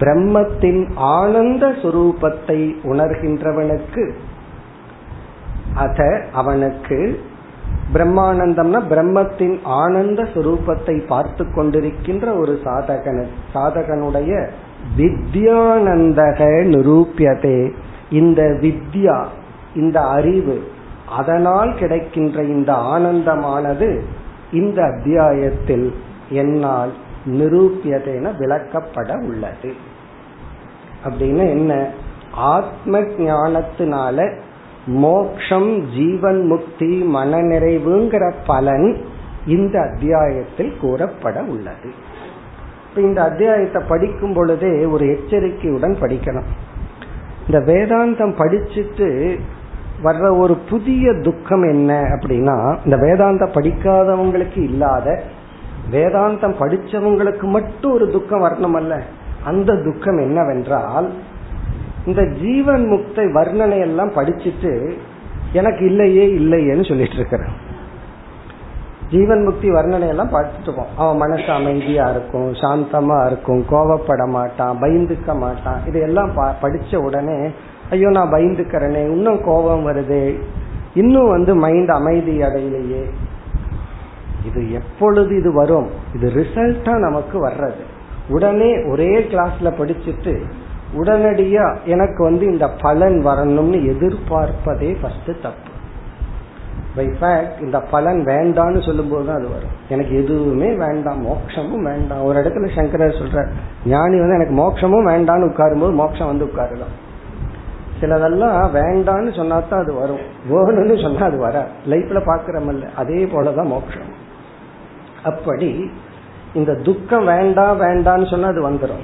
பிரம்மத்தின் ஆனந்த சுரூபத்தை உணர்கின்றவனுக்கு, அத அவனுக்கு பிரம்மானந்தம்னா பிரம்மத்தின் ஆனந்த சுரூபத்தை பார்த்து கொண்டிருக்கின்ற ஒரு சாதகனுடைய வித்யானந்தக நிரூபியதே, இந்த வித்யா இந்த அறிவு அதனால் கிடைக்கின்ற இந்த ஆனந்தமானது இந்த அத்தியாயத்தில் என்னால் நிரூபியதேன விளக்கப்பட உள்ளது. அப்படின்னா என்ன? ஆத்ம ஞானத்தினால மோக்ஷம், ஜீவன் முக்தி, மனநிறைவுங்கிற பலன் இந்த அத்தியாயத்தில் கூறப்பட உள்ளது. இந்த அத்தியாயத்தை படிக்கும் பொழுதே ஒரு எச்சரிக்கையுடன் படிக்கணும். இந்த வேதாந்தம் படிச்சுட்டு வர்ற ஒரு புதிய துக்கம் என்ன அப்படின்னா, இந்த வேதாந்தம் படிக்காதவங்களுக்கு இல்லாத, வேதாந்தம் படிச்சவங்களுக்கு மட்டும் ஒரு துக்கம் வரணும் அல்ல, அந்த துக்கம் என்னவென்றால், இந்த ஜீவன் முக்தி வர்ணனை எல்லாம் படிச்சுட்டு எனக்கு இல்லையே இல்லையேன்னு சொல்லிட்டு இருக்கிறேன். ஜீவன் முக்தி வர்ணனை எல்லாம் படிச்சுட்டுவோம், அவன் மனசு அமைதியா இருக்கும், சாந்தமா இருக்கும், கோபப்பட மாட்டான், பயந்துக்க மாட்டான். இதையெல்லாம் படிச்ச உடனே ஐயோ நான் பயந்துக்கிறேனே, இன்னும் கோபம் வருது, இன்னும் மைண்ட் அமைதி அடையிலையே, இது எப்பொழுது இது வரும்? இது ரிசல்ட்டா நமக்கு வர்றது. உடனே ஒரே கிளாஸ்ல படிச்சுட்டு உடனடியா எனக்கு இந்த பலன் வரணும்னு எதிர்பார்ப்பதே ஃபர்ஸ்ட் தப்பு. பை ஃபேக்ட் இந்த பலன் வேண்டான்னு சொல்லும் போதுதான் அது வரும். எனக்கு எதுவுமே வேண்டாம், மோட்சமும் வேண்டாம். ஒரு இடத்துல சங்கரர் சொல்ற, ஞானி எனக்கு மோட்சமும் வேண்டான்னு உட்காரும் போது மோட்சம் உட்காரலாம். சிலதெல்லாம் வேண்டான்னு சொன்னா தான் அது வரும், வேணும்னு சொன்னா அது வர லைஃப்ல பாக்கிறமல்ல. அதே போலதான் மோட்சம். அப்படி இந்த துக்கம் வேண்டாம் வேண்டான்னு சொன்னா அது வந்துடும்,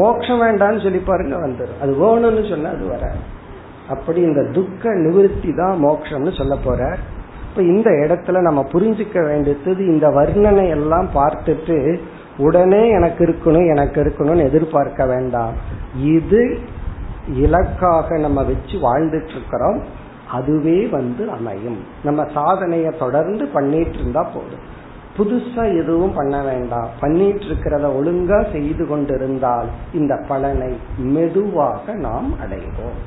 மோட்சம் வேண்டான்னு சொல்லி பாருங்க வந்துடும், அது வேணும்னு சொன்னா அது வர. அப்படி இந்த துக்க நிவர்த்தி தான் மோட்சம்னு சொல்ல போற. இப்ப இந்த இடத்துல நம்ம புரிஞ்சுக்க வேண்டியது, இந்த வர்ணனை எல்லாம் பார்த்துட்டு உடனே எனக்கு இருக்கணும் எனக்கு இருக்கணும்னு எதிர்பார்க்க வேண்டாம். இது இலக்காக நம்ம வச்சு வாழ்ந்துட்டு இருக்கிறோம், அதுவே அமையும். நம்ம சாதனைய தொடர்ந்து பண்ணிட்டு இருந்தா போதும், புதுசா எதுவும் பண்ண வேண்டாம். பண்ணிட்டு இருக்கிறத ஒழுங்கா செய்து கொண்டிருந்தால் இந்த பலனை மெதுவாக நாம் அடைவோம்.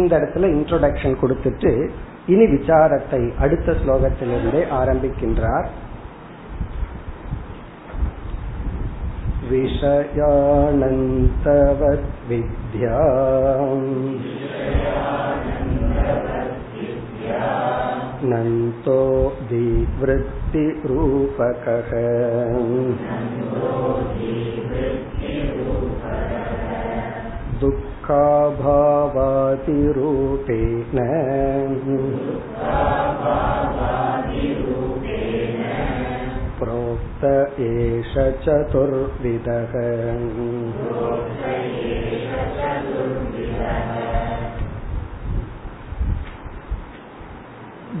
இந்த இடத்துல இன்ட்ரோடக்ஷன் கொடுத்துட்டு இனி விசாரத்தை அடுத்த ஸ்லோகத்திலிருந்தே ஆரம்பிக்கின்றார். விஷயானந்தவத் வித்யாம் நந்தோ திவ்ருத்தி ரூபகஹ துக்காபாவாதி ரூபேன ப்ரோக்த ஏஷ சதுர்விதஹ.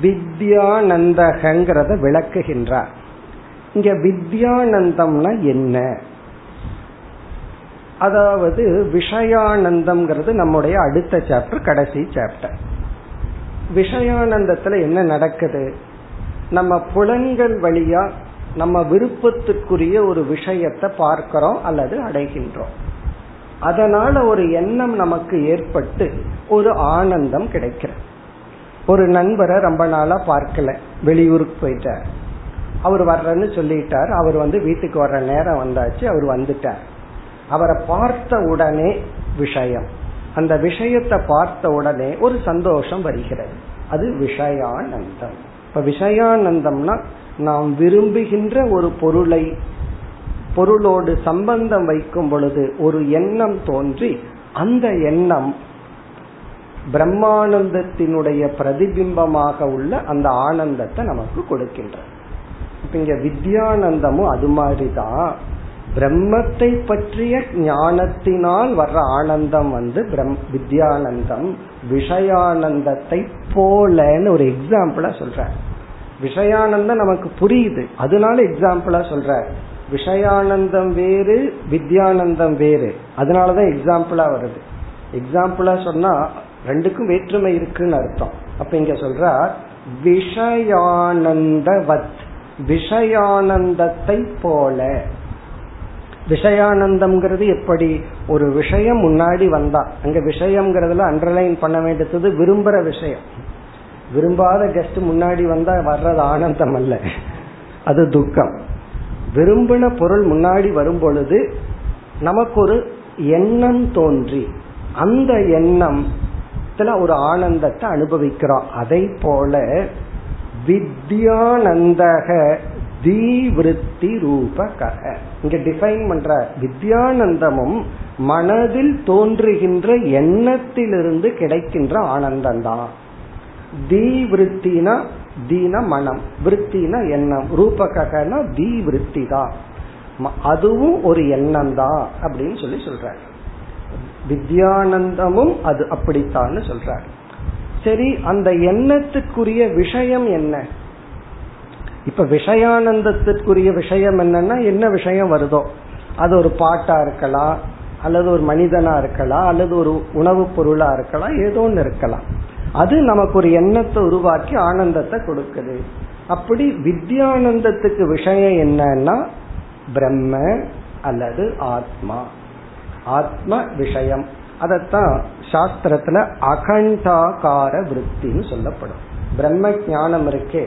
வித்யானந்தகங்கிறத விளக்குகின்றார். இங்க வித்யானந்தம்னா என்ன? அதாவது விஷயானந்தம்ங்கிறது நம்முடைய அடுத்த சாப்டர், கடைசி சாப்டர். விஷயானந்தத்துல என்ன நடக்குது? நம்ம புலன்கள் வழியா நம்ம விருப்பத்துக்குரிய ஒரு விஷயத்தை பார்க்கிறோம் அல்லது அடைகின்றோம். அதனால ஒரு எண்ணம் நமக்கு ஏற்பட்டு ஒரு ஆனந்தம் கிடைக்கிறது. ஒரு நண்பரை ரொம்ப நாளா பார்க்கல, வெளியூருக்கு போயிட்டார். அவர் வர்றன்னு சொல்லிட்டார். அவர் வந்து வீட்டுக்கு வர்ற நேரம் வந்தாச்சு, அவர் வந்துட்டார். அவரை பார்த்த உடனே விஷயம், அந்த விஷயத்தை பார்த்த உடனே ஒரு சந்தோஷம் வருகிறது. அது விஷயானந்தம். இப்ப விஷயானந்தம்னா நாம் விரும்புகின்ற ஒரு பொருளை பொருளோடு சம்பந்தம் வைக்கும் பொழுது ஒரு எண்ணம் தோன்றி அந்த எண்ணம் பிரம்மானந்தத்தினுடைய பிரதிபிம்பமாக உள்ள அந்த ஆனந்தத்தை நமக்கு கொடுக்கின்றது. இப்ப இங்க வித்யானந்தமும் அது மாதிரிதான். பிரம்மத்தை பற்றிய ஞானத்தினால் வர்ற ஆனந்தம் வந்து வித்யானந்தம். விஷயானந்தத்தை போலன்னு ஒரு எக்ஸாம்பிளா சொல்ற. விஷயானந்தம் நமக்கு புரியுது, அதனால எக்ஸாம்பிளா சொல்ற. விஷயானந்தம் வேறு, வித்யானந்தம் வேறு, அதனாலதான் எக்ஸாம்பிளா வருது. எக்ஸாம்பிளா சொன்னா ரெண்டுக்கும் வேற்றுமை இருக்குன்னு அர்த்தம். அப்ப இங்க சொல்ற விஷயானந்தவத், விஷயானந்தத்தை போல. விஷயானந்தம்ங்கிறது எப்படி? ஒரு விஷயம் முன்னாடி வந்தா, அங்க விஷயம்ங்கிறதுல அண்டர்லைன் பண்ண வேண்டியது விரும்புற விஷயம். விரும்பாத கெஸ்ட் முன்னாடி வந்தா வர்றது ஆனந்தம் அல்ல, அது துக்கம். விரும்பின பொருள் முன்னாடி வரும் பொழுது நமக்கு ஒரு எண்ணம் தோன்றி அந்த எண்ணத்துல ஒரு ஆனந்தத்தை அனுபவிக்கிறோம். அதை போல வித்யானந்தக தீவிருத்தி ரூபக. இங்க டிஃபைன் பண்ற வித்யானந்தமும் மனதில் தோன்றுகின்ற எண்ணத்திலிருந்து கிடைக்கின்ற ஆனந்தம்தான். தீவிருத்தினா தீன மனம், விருத்தினா எண்ணம், ரூபகனா தீவிருத்தி தான், அதுவும் ஒரு எண்ணம் தான் அப்படின்னு சொல்லி சொல்றாரு. வித்யானந்தமும் அது அப்படித்தான் சொல்றாரு. சரி, அந்த எண்ணத்துக்குரிய விஷயம் என்ன? இப்ப விஷயானந்தத்திற்குரிய விஷயம் என்னன்னா என்ன விஷயம் வருதோ அது ஒரு பாட்டா இருக்கலாம், அல்லது ஒரு மனிதனா இருக்கலாம், அல்லது ஒரு உணவு பொருளா இருக்கலாம், ஏதோ ஒன்னு இருக்கலாம். அது நமக்கு ஒரு எண்ணத்தை உருவாக்கி ஆனந்தத்தை கொடுக்குது. அப்படி வித்யானந்தத்துக்கு விஷயம் என்னன்னா பிரம்ம அல்லது ஆத்மா. ஆத்ம விஷயம். அதத்தான் சாஸ்திரத்துல அகண்டாகார விருத்தின்னு சொல்லப்படும். பிரம்ம ஞானம் இருக்கே,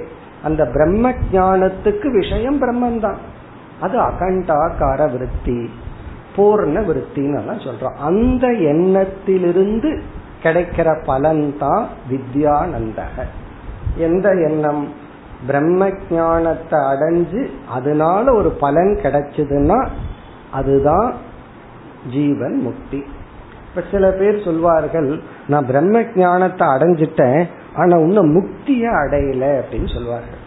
அந்த பிரம்ம ஞானத்துக்கு விஷயம் பிரம்மந்தான். அது அகண்டாகார விருத்தி, பூர்ண விருத்தின்னு சொல்றோம். அந்த எண்ணத்திலிருந்து கிடைக்கிற பலன்தான் வித்யானந்தக. எந்த எண்ணம்? பிரம்ம ஞானத்தை அடைஞ்சு அதனால ஒரு பலன் கிடைச்சதுன்னா அதுதான் ஜீவன் முக்தி. இப்ப சில பேர் சொல்வார்கள், நான் பிரம்ம ஞானத்தை அடைஞ்சிட்டேன் ஆனா இன்னும் முக்திய அடையல அப்படின்னு சொல்வார்கள்.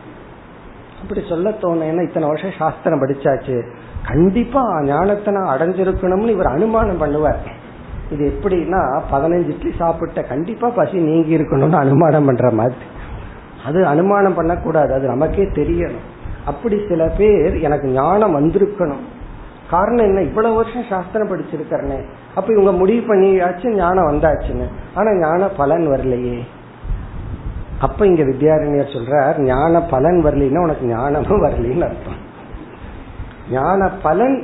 அப்படி சொல்ல தோணுன்னா இத்தனை வருஷம் சாஸ்திரம் படிச்சாச்சு, கண்டிப்பா ஞானத்தை நான் அடைஞ்சிருக்கணும்னு இவர் அனுமானம் பண்ணுவார். இது எப்படின்னா 15 இட்லி சாப்பிட்ட கண்டிப்பா பசி நீங்கி இருக்கணும்னு அனுமானம் பண்ற மாதிரி. அது அனுமானம் பண்ணக்கூடாது, அது நமக்கே தெரியணும். அப்படி சில பேர் எனக்கு ஞானம் வந்திருக்கணும், காரணம் என்ன, இவ்வளவு வருஷம் சாஸ்திரம் படிச்சிருக்கிறேன்னு, அப்ப இவங்க முடிவு பண்ணியாச்சு ஞானம் வந்தாச்சுன்னு, ஆனா ஞான பலன் வரலையே. அப்ப இங்க வித்யாரண்யர் சொல்றார், ஞான பலன் வரலின்னா உனக்கு ஞானமும் வரலின்னு அர்த்தம். ஞான பலன்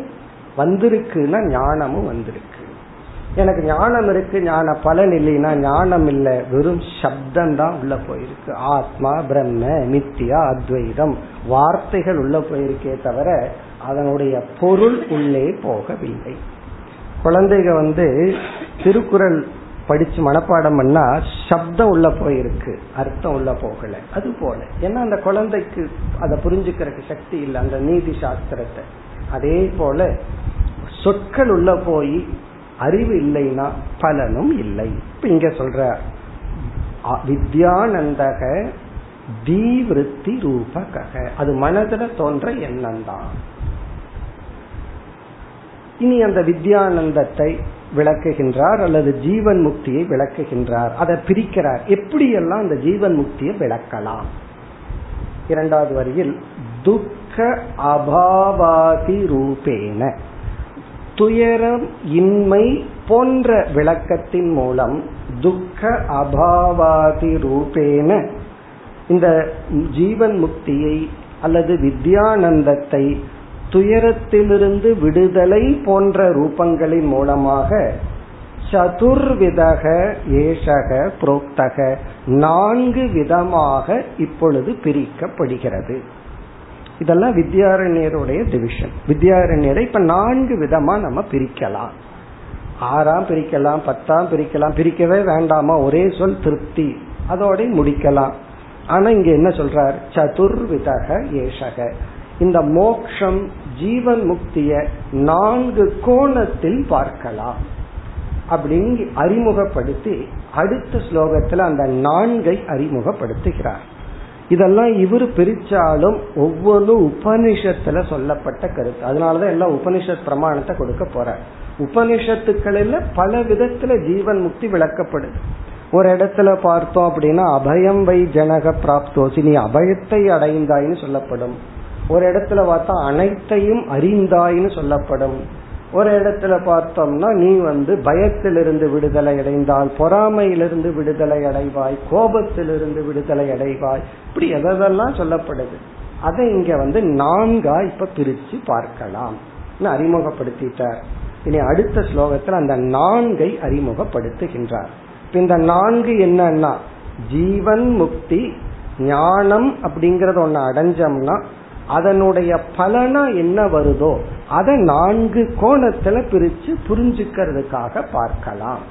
வந்திருக்குன்னா ஞானமும் வந்திருக்கு. எனக்கு ஞானம் இருக்கு, ஞான பலன் இல்லைன்னா ஞானம் இல்லை, வெறும் சப்தம் தான் உள்ள போயிருக்கு. ஆத்மா, பிரம்ம, நித்தியா, அத்வைதம் வார்த்தைகள் உள்ள போயிருக்கே தவிர அதனுடைய பொருள் உள்ளே போகவில்லை. குழந்தைங்க திருக்குறள் படிச்சு மனப்பாடம் பண்ணா சப்தம் உள்ள போயிருக்கு, அர்த்தம் உள்ள போகல. அது போல ஏன்னா அந்த குழந்தைக்கு அதை புரிஞ்சுக்கிறதுக்கு சக்தி இல்லை, அந்த நீதி சாஸ்திரத்தை. அதே போல சொற்கள் உள்ள போய் அறிவு இல்லைன்னா பலனும் இல்லை. இப்ப இங்க சொல்ற வித்யானந்தக தீவிருத்தி ரூபக, அது மனதுல தோன்ற எண்ணம் தான். இனி அந்த வித்யானந்தத்தை விளக்குகின்றார் அல்லது ஜீவன் முக்தியை விளக்குகின்றார், அதை பிரிக்கிறார். எப்படியெல்லாம் அந்த ஜீவன் முக்தியை விளக்கலாம்? இரண்டாவது வரியில் துக்க அபாவாதி ரூபேன, துயரம் இன்மை போன்ற விளக்கத்தின் மூலம் துக்க அபாவாதி ரூபேன இந்த ஜீவன் முக்தியை அல்லது வித்யானந்தத்தை துயரத்திலிருந்து விடுதலை போன்ற ரூபங்களின் மூலமாக சதுர்விதக ஏஷக புரோக்தக, 4 விதமாக இப்பொழுது பிரிக்கப்படுகிறது. இதெல்லாம் வித்யாரண்யருடைய டிவிஷன். வித்யாரண்யரை இப்ப 4 விதமா நம்ம பிரிக்கலாம். 6ஆம் பிரிக்கலாம், 10ஆம் பிரிக்கலாம், பிரிக்கவே வேண்டாமா, ஒரே சொல் திருப்தி, அதோட முடிக்கலாம். ஆனா இங்க என்ன சொல்றார்? சதுர்விதக ஏஷக, இந்த மோக்ஷம் ஜீவன் முக்திய 4 கோணத்தில் பார்க்கலாம் அப்படின்னு அறிமுகப்படுத்தி அடுத்த ஸ்லோகத்துல அந்த 4ஐ அறிமுகப்படுத்துகிறார். இதெல்லாம் இவரு பிரிச்சாலும் ஒவ்வொரு உபனிஷத்துல சொல்லப்பட்ட கருத்து. அதனாலதான் எல்லாம் உபனிஷத் பிரமாணத்தை கொடுக்க போற. உபனிஷத்துக்களில் பல விதத்துல ஜீவன் முக்தி விளக்கப்படுது. ஒரு இடத்துல பார்த்தோம் அப்படின்னா அபயம் வை ஜனக பிராப்தோசி, நீ அபயத்தை அடைந்தாயின்னு சொல்லப்படும். ஒரு இடத்துல பார்த்தா அனைத்தையும் அறிந்தாயின்னு சொல்லப்படும். ஒரு இடத்துல பார்த்தோம்னா நீ பயத்திலிருந்து விடுதலை அடைந்தால், பொறாமையிலிருந்து விடுதலை அடைவாய், கோபத்திலிருந்து விடுதலை அடைவாய், இப்படி எதெல்லாம் சொல்லப்படுது அதை இங்க 4ஆ இப்ப பிரிச்சு பார்க்கலாம் அறிமுகப்படுத்திட்டார். இனி அடுத்த ஸ்லோகத்துல அந்த 4ஐ அறிமுகப்படுத்துகின்றார். இப்ப இந்த 4 என்னன்னா, ஜீவன் முக்தி ஞானம் அப்படிங்கறது ஒண்ணு அடைஞ்சோம்னா அதனுடைய பலனா என்ன வருதோ அதை 4 கோணத்துல பிரிச்சு புரிஞ்சுக்கிறதுக்காக பார்க்கலாம்.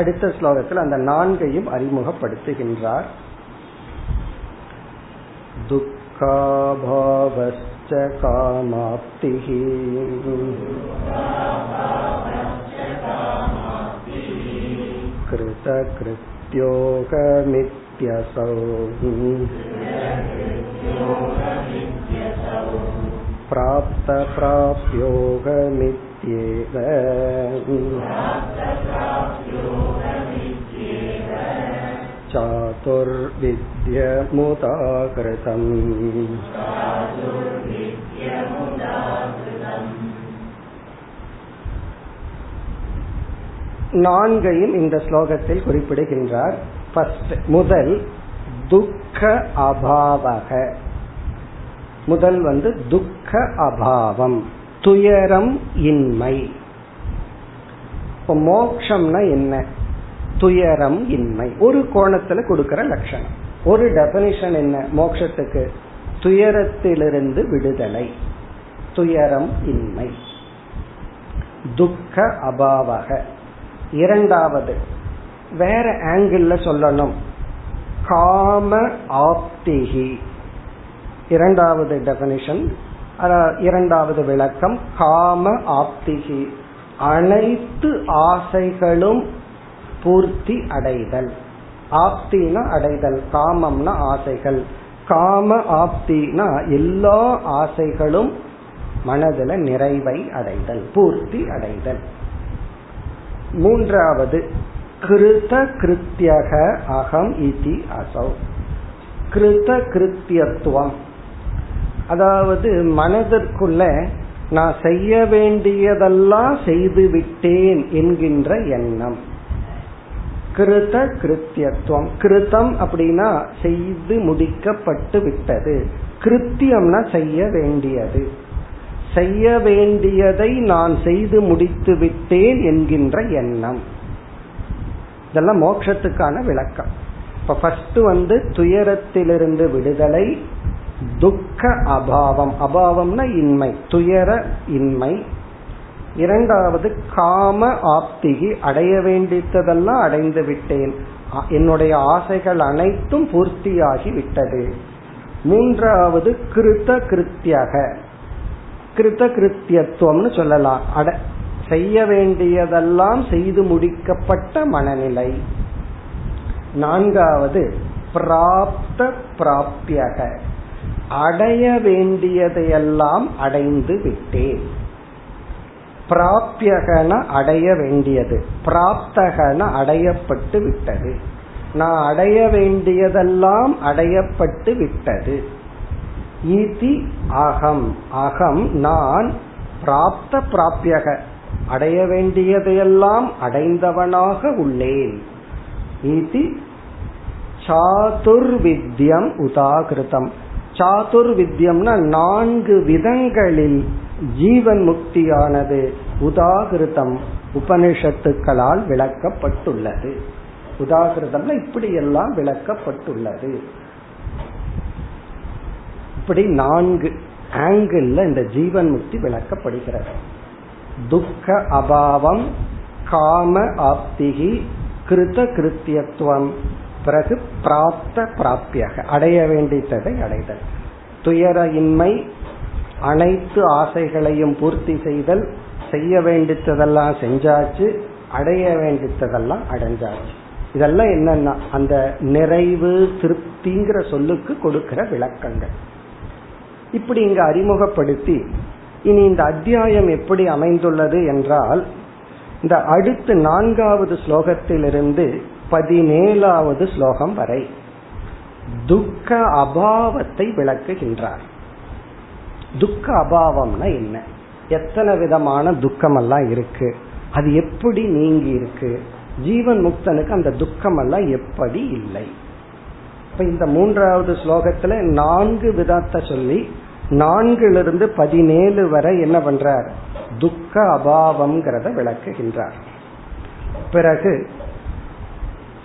அடுத்த ஸ்லோகத்தில் அந்த 4ஐயும் அறிமுகப்படுத்துகின்றார். துக்காபாவஸ்ச காமாப்திஹி கிருதக்ருத்யோகமித்யசௌ பிராப்த பிராப்யோகமித்யேவ சாதுர்வித்யமுதாக்ருதம். நான்கையும் இந்த ஸ்லோகத்தில் குறிப்பிடுகின்றார். முதல் துக்க அபாவக, முதல் துக்க அபாவம், துயரம் இன்மை. மோக்ஷம்னா என்ன? துயரம் இன்மை. ஒரு கோணத்துல கொடுக்கிற லட்சணம், ஒரு டெபினிஷன் என்ன மோக்ஷத்துக்கு? துயரத்திலிருந்து விடுதலை, துயரம் இன்மை, துக்க அபாவக. இரண்டாவது வேற ஆங்கிள் சொல்லணும், காம ஆப்திஹி. இரண்டாவது டெபினிஷன், இரண்டாவது விளக்கம் காம ஆப்திகி, அனைத்து ஆசைகளும் பூர்த்தி அடைதல். ஆப்தினா அடைதல், காமம்னா ஆசைகள். காம ஆப்தினா எல்லா ஆசைகளும் மனதுல நிறைவை அடைதல், பூர்த்தி அடைதல். மூன்றாவது கிருத கிருத்யக அகம் இதி அசௌ, கிருத கிருத்யத்துவம். அதாவது மனதிற்குள்ள நான் செய்ய வேண்டியதெல்லாம் செய்து விட்டேன் என்கின்ற எண்ணம், கிருத கிருத்யத்துவம். கிருதம் அப்படின்னா செய்து முடிக்கப்பட்டு விட்டது, கிருத்தியம்னா செய்ய வேண்டியது. செய்ய வேண்டியதை நான் செய்து முடித்து விட்டேன் என்கின்ற எண்ணம். இதெல்லாம் மோட்சத்துக்கான விளக்கம். இப்ப ஃபர்ஸ்ட் துயரத்திலிருந்து விடுதலை, துக்க அபாவம், அபாவம்னா இன்மை, துயர இன்மை. இரண்டாவது காம ஆப்திகி, அடைய வேண்டியதெல்லாம் அடைந்து விட்டேன், என்னுடைய ஆசைகள் அனைத்தும் பூர்த்தியாகி விட்டது. மூன்றாவது கிருத கிருத்தியக, கிருத கிருத்தியத்துவம்னு சொல்லலாம், செய்ய வேண்டியதெல்லாம் செய்து முடிக்கப்பட்ட மனநிலை. நான்காவது பிராப்த பிராப்தியக, அடைய வேண்டியதையெல்லாம் அடைந்து விட்டேன். பிராப்தியகன அடைய வேண்டியது, பிராப்தகன அடையப்பட்டு விட்டது, நான் அடைய வேண்டியதெல்லாம் அடையப்பட்டு விட்டது. இதி அகம், அகம் நான், பிராப்த பிராப்தியக அடைய வேண்டியதையெல்லாம் அடைந்தவனாக உள்ளேன். இதி சாதுர்வித்யம் உதாகிருதம், சாதுர்வித்யம்னா நான்கு விதங்களில் ஜீவன் முக்தியானது உதாகிருதம் உபனிஷத்துக்களால் விளக்கப்பட்டுள்ளது. உதாகிருதம்னா இப்படி எல்லாம் விளக்கப்பட்டுள்ளது. இப்படி நான்கு ஆங்கிள் இந்த ஜீவன் முக்தி விளக்கப்படுகிறது. துக்க அபாவம், காம ஆப்திகி, கிருத கிருத்தியத்துவம், பிறகு பிராப்த பிராப்தியாக அடைய வேண்டியதை அடைதல், துயர இன்மை, அனைத்து ஆசைகளையும் பூர்த்தி செய்தல், செய்ய வேண்டியதெல்லாம் செஞ்சாச்சு, அடைய வேண்டியதெல்லாம் அடைஞ்சாச்சு. இதெல்லாம் என்னன்னா அந்த நிறைவு திருப்திங்கிற சொல்லுக்கு கொடுக்கிற விளக்கங்கள். இப்படி இங்க அறிமுகப்படுத்தி இனி இந்த அத்தியாயம் எப்படி அமைந்துள்ளது என்றால், இந்த அடுத்த 4வது ஸ்லோகத்திலிருந்து 17வது ஸ்லோகம் வரை துக்க அபாவத்தை விளக்குகின்றார். துக்க அபாவம்னா என்ன, எத்தனை விதமான துக்கம் எல்லாம் இருக்கு, அது எப்படி நீங்கி இருக்கு, ஜீவன் முக்தனுக்கு அந்த துக்கம் எல்லாம் எப்படி இல்லை. இப்ப இந்த 3வது ஸ்லோகத்துல 4 விதத்தை சொல்லி 4லிருந்து 17 வரை என்ன பண்றார், துக்க அபாவம்ங்கிறத விளக்குகின்றார். பிறகு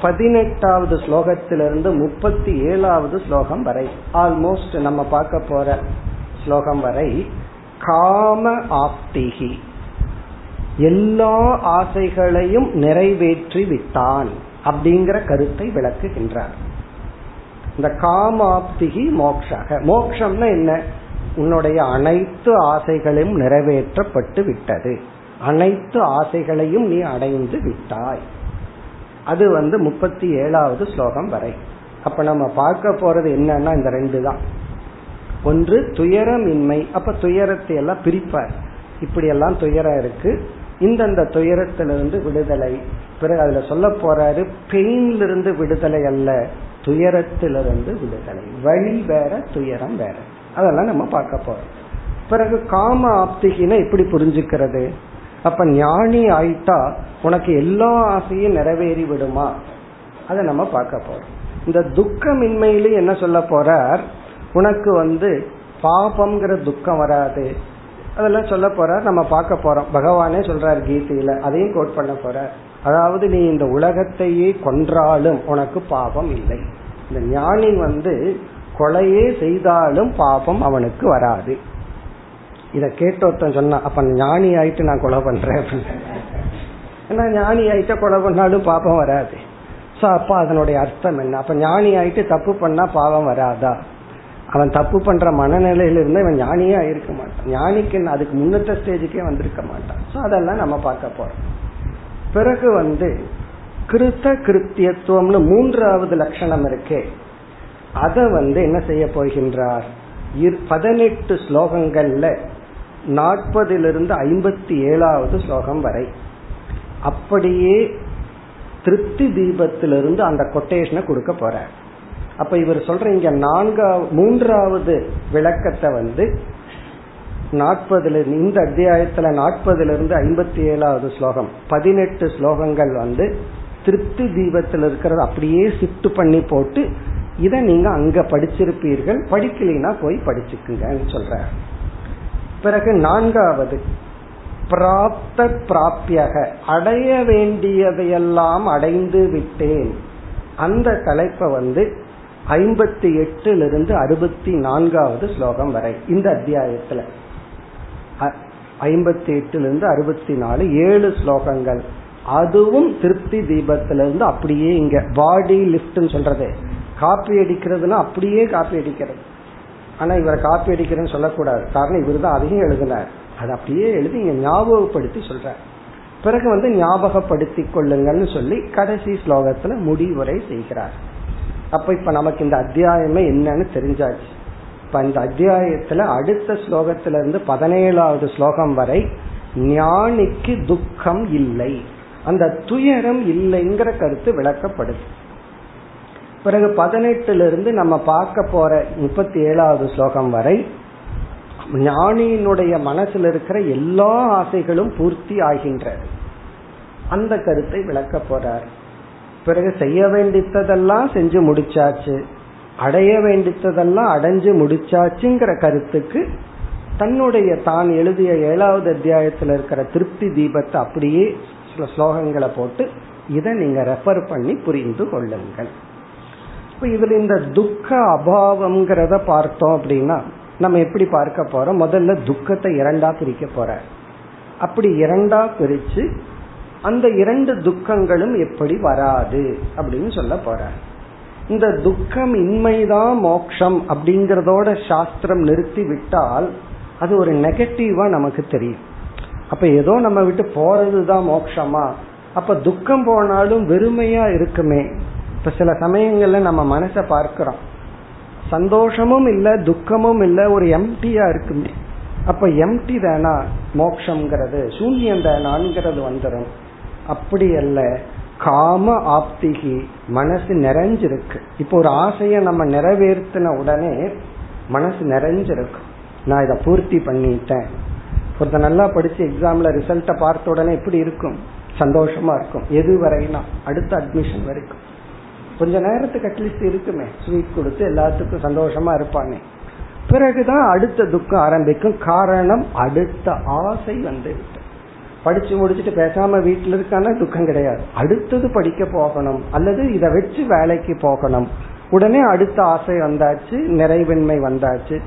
18வது ஸ்லோகத்திலிருந்து 37வது ஸ்லோகம் வரை, ஆல்மோஸ்ட் நம்ம பார்க்க போற ஸ்லோகம் வரை, காம ஆப்திகி, எல்லா ஆசைகளையும் நிறைவேற்றி விட்டான் அப்படிங்கிற கருத்தை விளக்குகின்றார். இந்த காம ஆப்திகி மோக்ஷக, மோக்ஷம்னா என்ன, உன்னுடைய அனைத்து ஆசைகளையும் நிறைவேற்றப்பட்டு விட்டது, அனைத்து ஆசைகளையும் நீ அடைந்து விட்டாய். அது 37வது ஸ்லோகம் வரை. அப்ப நம்ம பார்க்க போறது என்னன்னா இந்த 2 தான். ஒன்று துயரமின்மை, அப்ப துயரத்தை எல்லாம் பிரிப்பார், இப்படி எல்லாம் துயரம் இருக்கு, இந்தந்த துயரத்திலிருந்து விடுதலை. பிறகு அதுல சொல்ல போறாரு பெயின்லிருந்து விடுதலை அல்ல, துயரத்திலிருந்து விடுதலை, வழி வேற துயரம் வேற, அதெல்லாம் நம்ம பார்க்க போறோம். பிறகு காம ஆப்திகினா எப்படி புரிஞ்சுக்கிறது, அப்ப ஞானி ஆயிட்டா உனக்கு எல்லா ஆசையும் நிறைவேறி விடுமா, அதை நம்ம பார்க்க போறோம். இந்த துக்கமின்மையில என்ன சொல்ல போறார், உனக்கு பாபம்ங்கிற துக்கம் வராது, அதெல்லாம் சொல்ல போற, நம்ம பார்க்க போறோம். பகவானே சொல்றார் கீதையில, அதையும் கோட் பண்ண போற, அதாவது நீ இந்த உலகத்தையே கொன்றாலும் உனக்கு பாபம் இல்லை, இந்த ஞானி கொலையே செய்தாலும் பாபம் அவனுக்கு வராது. இத கேட்டோர்த்தன் சொன்னா, அப்ப ஞானி ஆயிட்டு நான் கொலை பண்றேன் அப்படின்னா, ஞானி ஆயிட்ட கொலை பண்ணாலும் பாபம் வராது. சோ அப்ப அதனுடைய அர்த்தம் என்ன, அப்ப ஞானி ஆயிட்டு தப்பு பண்ணா பாபம் வராதா, அவன் தப்பு பண்ற மனநிலையில இருந்து இவன் ஞானியே ஆயிருக்க மாட்டான், ஞானிக்கு அதுக்கு முன்னத்த ஸ்டேஜுக்கே வந்திருக்க மாட்டான். சோ அதெல்லாம் நம்ம பார்க்க போறோம். பிறகு கிருத்த கிருத்தியத்துவம்னு 3வது லட்சணம் இருக்கே, அத என்ன செய்ய போகின்றார், 18 ஸ்லோகங்கள்ல 40லிருந்து 57வது ஸ்லோகம் வரை அப்படியே திருப்தி தீபத்திலிருந்து அந்த கொட்டேஷனை கொடுக்க போறார். அப்ப இவர் சொல்ற இங்க 3வது விளக்கத்தை 40ல் இந்த அத்தியாயத்துல 40லிருந்து 57வது ஸ்லோகம் 18 ஸ்லோகங்கள் திருப்தி தீபத்தில் இருக்கிறது அப்படியே ஷிஃப்ட் பண்ணி போட்டு, இத நீங்க அங்க படிச்சிருப்பீர்கள், படிக்கலைன்னா போய் படிச்சுக்குங்கன்னு சொல்ற. பிறகு நான்காவது பிராப்த பிராப்யக, அடைய வேண்டியதையெல்லாம் அடைந்து விட்டேன். அந்த தலைப்பை 58 64வது ஸ்லோகம் வரை இந்த அத்தியாயத்துல 58 to 64 7 ஸ்லோகங்கள். அதுவும் திருப்தி தீபத்திலிருந்து அப்படியே இங்க பாடி லிஃப்ட்னு சொல்றது, காப்பி அடிக்கிறதுனா அப்படியே காப்பி அடிக்கிறது. ஆனா இவரை காப்பி அடிக்கிறேன்னு சொல்லக்கூடாது, காரணம் இவர் தான் அதையும் எழுதினார். அது அப்படியே எழுதி இங்க ஞாபகப்படுத்தி சொல்ற. பிறகு ஞாபகப்படுத்தி கொள்ளுங்கள்னு சொல்லி கடைசி ஸ்லோகத்துல முடிவுரை செய்கிறார். அப்ப இப்ப நமக்கு இந்த அத்தியாயமே என்னன்னு தெரிஞ்சாச்சு. இப்ப இந்த அத்தியாயத்துல அடுத்த ஸ்லோகத்துல இருந்து 17வது ஸ்லோகம் வரை ஞானிக்கு துக்கம் இல்லை, அந்த துயரம் இல்லைங்கிற கருத்து விளக்கப்படுது. பிறகு 18 இருந்து நம்ம பார்க்க போற 37வது ஸ்லோகம் வரை ஞானியினுடைய மனசுல இருக்கிற எல்லா ஆசைகளும் பூர்த்தி ஆகின்றது, அந்த கருத்தை விளக்க போறார். பிறகு செய்ய வேண்டித்ததெல்லாம் செஞ்சு முடிச்சாச்சு, அடைய வேண்டித்ததெல்லாம் அடைஞ்சு முடிச்சாச்சுங்கிற கருத்துக்கு தன்னுடைய தான் எழுதிய 7வது அத்தியாயத்துல இருக்கிற திருப்தி தீபத்தை அப்படியே சில ஸ்லோகங்களை போட்டு இதை நீங்க ரெஃபர் பண்ணி புரிந்து கொள்ளுங்கள். இப்ப இதுல இந்த துக்க அபாவம்ங்கிறத பார்த்தோம் அப்படின்னா நம்ம எப்படி பார்க்க போறோம்? முதல்ல துக்கத்தை இரண்டா பிரிக்க போற. அப்படி இரண்டா பிரிச்சு அந்த இரண்டு துக்கங்களும் எப்படி வராது அப்படின்னு சொல்ல போற. இந்த துக்கம் இன்மைதான் மோட்சம் அப்படிங்கறதோட சாஸ்திரம் நிறுத்தி விட்டால் அது ஒரு நெகட்டிவா நமக்கு தெரியும். அப்ப ஏதோ நம்ம விட்டு போறதுதான் மோட்சமா? அப்ப துக்கம் போனாலும் வெறுமையா இருக்குமே. இப்ப சில சமயங்கள்ல நம்ம மனச பார்க்கிறோம், சந்தோஷமும் இல்ல துக்கமும் இல்ல, ஒரு எம்டியா இருக்குமே. அப்ப எம்டி தானா மோட்சம்ங்கிறது, சூன்யம் தானாங்கிறது வந்துடும். அப்படி அல்ல, காம ஆப்திகி, மனசு நிறைஞ்சிருக்கு. இப்போ ஒரு ஆசைய நம்ம நிறைவேற்றின உடனே மனசு நிறைஞ்சிருக்கு, நான் இதை பூர்த்தி பண்ணிட்டேன். ஒருத்த நல்லா படிச்சு எக்ஸாம்ல ரிசல்ட்டை பார்த்த உடனே எப்படி இருக்கும்? சந்தோஷமா இருக்கும். எது வரைனா அடுத்த அட்மிஷன் வரைக்கும். கொஞ்ச நேரத்துக்கு அட்லீஸ்ட் இருக்குமே, ஸ்வீட் கொடுத்து எல்லாத்துக்கும் சந்தோஷமா இருப்பானே. பிறகுதான் அடுத்த துக்கம் ஆரம்பிக்கும். காரணம், அடுத்த ஆசை வந்து விட்டு படிச்சு முடிச்சுட்டு பேசாம வீட்டில் இருக்கான துக்கம் கிடையாது, அடுத்தது படிக்க போகணும் அல்லது இதை வச்சு வேலைக்கு போகணும். உடனே அடுத்த ஆசை வந்தாச்சு, நிறைவின்மை வந்தாச்சு.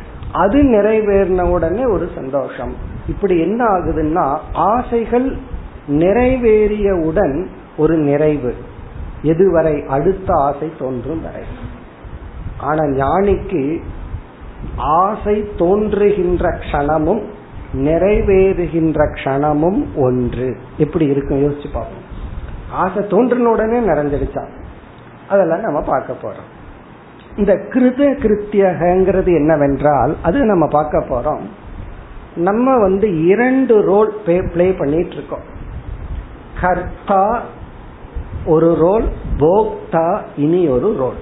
அது நிறைவேறின உடனே ஒரு சந்தோஷம். இப்படி என்ன ஆகுதுன்னா ஆசைகள் நிறைவேறியவுடன் ஒரு நிறைவு, எதுவரை அடுத்த ஆசை தோன்றும் வரை. ஆனா ஞானிக்கு ஆசை தோன்றுகின்ற க்ஷணமும் நிறைவேறுகின்ற க்ஷணமும் ஒன்று. எப்படி இருக்கும் யோசிச்சு பார்ப்போம். ஆசை தோன்றின உடனே நிறைஞ்சிடுச்சா? அதெல்லாம் நம்ம பார்க்க போறோம். இந்த கிருத கிருத்தியகிறது என்னவென்றால், அது நம்ம பார்க்க போறோம். நம்ம 2 ரோல் பிளே பண்ணிட்டு இருக்கோம். கர்த்தா ஒரு ரோல், போக்தா இனி ஒரு ரோல்.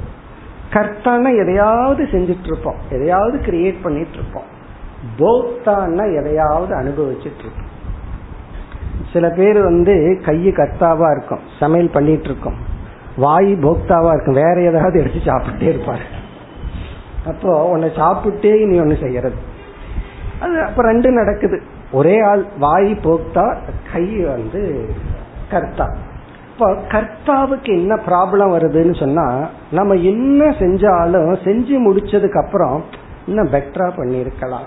கர்த்தானா எதையாவது செஞ்சிட்டு இருப்போம், எதையாவது கிரியேட் பண்ணிட்டு இருப்போம். போக்தான்னா எதையாவது அனுபவிச்சுட்டு இருப்போம். சில பேர் கையு கர்த்தாவா இருக்கும், சமையல் பண்ணிட்டு இருக்கோம், வாய் போக்தாவா இருக்கும், வேற ஏதாவது எடுத்து சாப்பிட்டே இருப்பாரு. அப்போ உன்னை சாப்பிட்டே நீ ஒன்னு செய்யறது, அது அப்ப ரெண்டு நடக்குது. ஒரே ஆள், வாய் போக்தா, கை கர்த்தா. இப்ப கர்த்தாவுக்கு என்ன ப்ராப்ளம் வருதுன்னு சொன்னா, நம்ம என்ன செஞ்சாலும் செஞ்சு முடிச்சதுக்கு அப்புறம் இன்னும் பெட்டரா பண்ணிருக்கலாம்,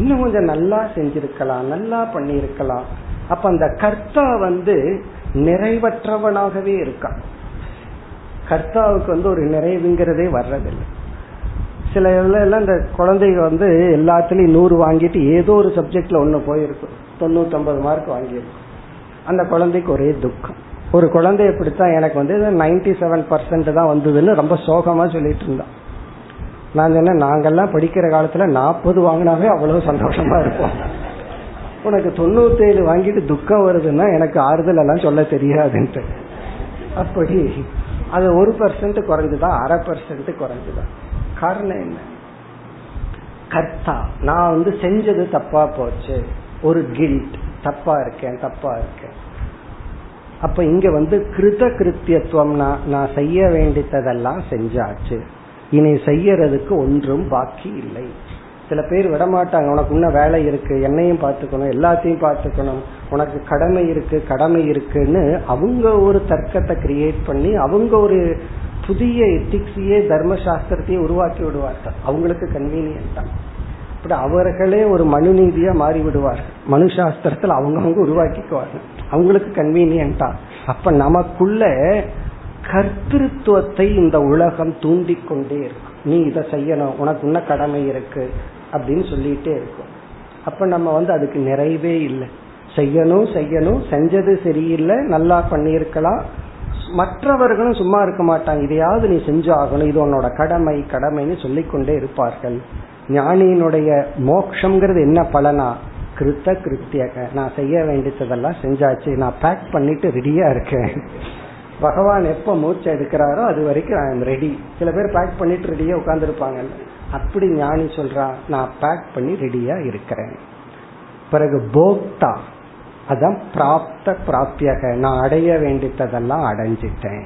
இன்னும் கொஞ்சம் நல்லா செஞ்சிருக்கலாம், நல்லா பண்ணிருக்கலாம். அப்ப அந்த கர்த்தா நிறைவற்றவனாகவே இருக்கான். கர்த்தாவுக்கு ஒரு நிறைவுங்கிறதே வர்றதில்லை. சில எல்லாம் இந்த குழந்தைங்க எல்லாத்துலயும் 100 வாங்கிட்டு ஏதோ ஒரு சப்ஜெக்ட்ல ஒண்ணு போயிருக்கும், 99 மார்க் வாங்கியிருக்கும். அந்த குழந்தைக்கு ஒரே துக்கம். ஒரு குழந்தை எப்படித்தான் எனக்கு 97% தான் வந்ததுன்னு ரொம்ப சோகமா சொல்லிட்டு இருந்தான். நான் சொன்னேன், நாங்கெல்லாம் படிக்கிற காலத்துல 40 வாங்கினாவே அவ்வளவு சந்தோஷமா இருப்போம், உனக்கு 97 வாங்கிட்டு துக்கம் வருதுன்னா எனக்கு ஆறுதல் எல்லாம் சொல்ல தெரியாதுன்ட்டு. அப்படி அது 1% குறைஞ்சுதான், 0.5% குறைஞ்சுதான். காரணம் என்ன? கர்த்தா. நான் செஞ்சது தப்பா போச்சு, ஒரு கில்ட், தப்பா இருக்கேன் தப்பா இருக்கேன். அப்ப இங்க கிருத கிருத்தியத்துவம்னா நான் செய்ய வேண்டித்ததெல்லாம் செஞ்சாச்சு, இனி செய்யறதுக்கு ஒன்றும் பாக்கி இல்லை. சில பேர் விடமாட்டாங்க, உனக்கு இன்னும் வேலை இருக்கு, என்னையும் பார்த்துக்கணும், எல்லாத்தையும் பார்த்துக்கணும், உனக்கு கடமை இருக்கு கடமை இருக்குன்னு அவங்க ஒரு தர்க்கத்தை கிரியேட் பண்ணி அவங்க ஒரு புதிய எத்திக்ஸையே தர்ம சாஸ்திரத்தையே உருவாக்கி விடுவார்கள். அவங்களுக்கு கன்வீனியன்ட் தான். அப்படி அவர்களே ஒரு மனு நீதியா மாறி விடுவார்கள். மனு சாஸ்திரத்தில் அவங்கவுங்க உருவாக்கிக்குவார்கள், அவங்களுக்கு கன்வீனியன்டா. அப்ப நமக்குள்ள கர்த்திருவத்தை இந்த உலகம் தூண்டி கொண்டே இருக்கும். நீ இதை செய்யணும், உனக்கு உன்ன கடமை இருக்கு அப்படின்னு சொல்லிட்டே இருக்கும். அப்ப நம்ம அதுக்கு நிறைவே இல்லை. செய்யணும் செய்யணும், செஞ்சது சரியில்லை, நல்லா பண்ணியிருக்கலாம், மற்றவர்களும் சும்மா இருக்க மாட்டாங்க, இதையாவது நீ செஞ்சாகணும், இது உன்னோட கடமை கடமைன்னு சொல்லிக்கொண்டே இருப்பார்கள். ஞானியினுடைய மோட்சம்ங்கிறது என்ன பலனா? கிருத்த கிருத்தியாக, நான் செய்ய வேண்டியதெல்லாம் செஞ்சாச்சு, நான் பேக் பண்ணிட்டு ரெடியா இருக்கேன். பகவான் எப்ப மூச்சை எடுக்கிறாரோ அது வரைக்கும் நான் ரெடி. சில பேர் பேக் பண்ணிட்டு ரெடியா உட்கார்ந்துருப்பாங்க. அப்படி ஞானி சொல்றா, நான் பேக் பண்ணி ரெடியா இருக்கிறேன். பிறகு போக்தா, அதான் பிராப்த பிராப்தியாக, நான் அடைய வேண்டியதெல்லாம் அடைஞ்சிட்டேன்,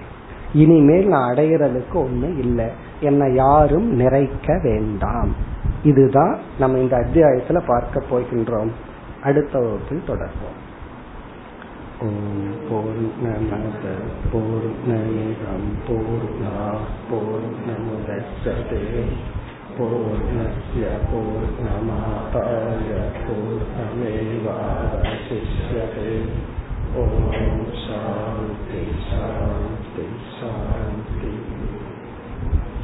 இனிமேல் நான் அடையிறதுக்கு ஒண்ணு இல்லை, என்னை யாரும் நிறைக்க வேண்டாம். இதுதான் நம்ம இந்த அத்தியாயத்துல பார்க்க போகின்றோம். அடுத்த வகுப்பில் தொடர்வோம். ஓம் பூர்ணமத பூர்ணமிதம் பூர்ணாத் பூர்ணமுதச்யதே பூர்ணஸ்ய பூர்ணா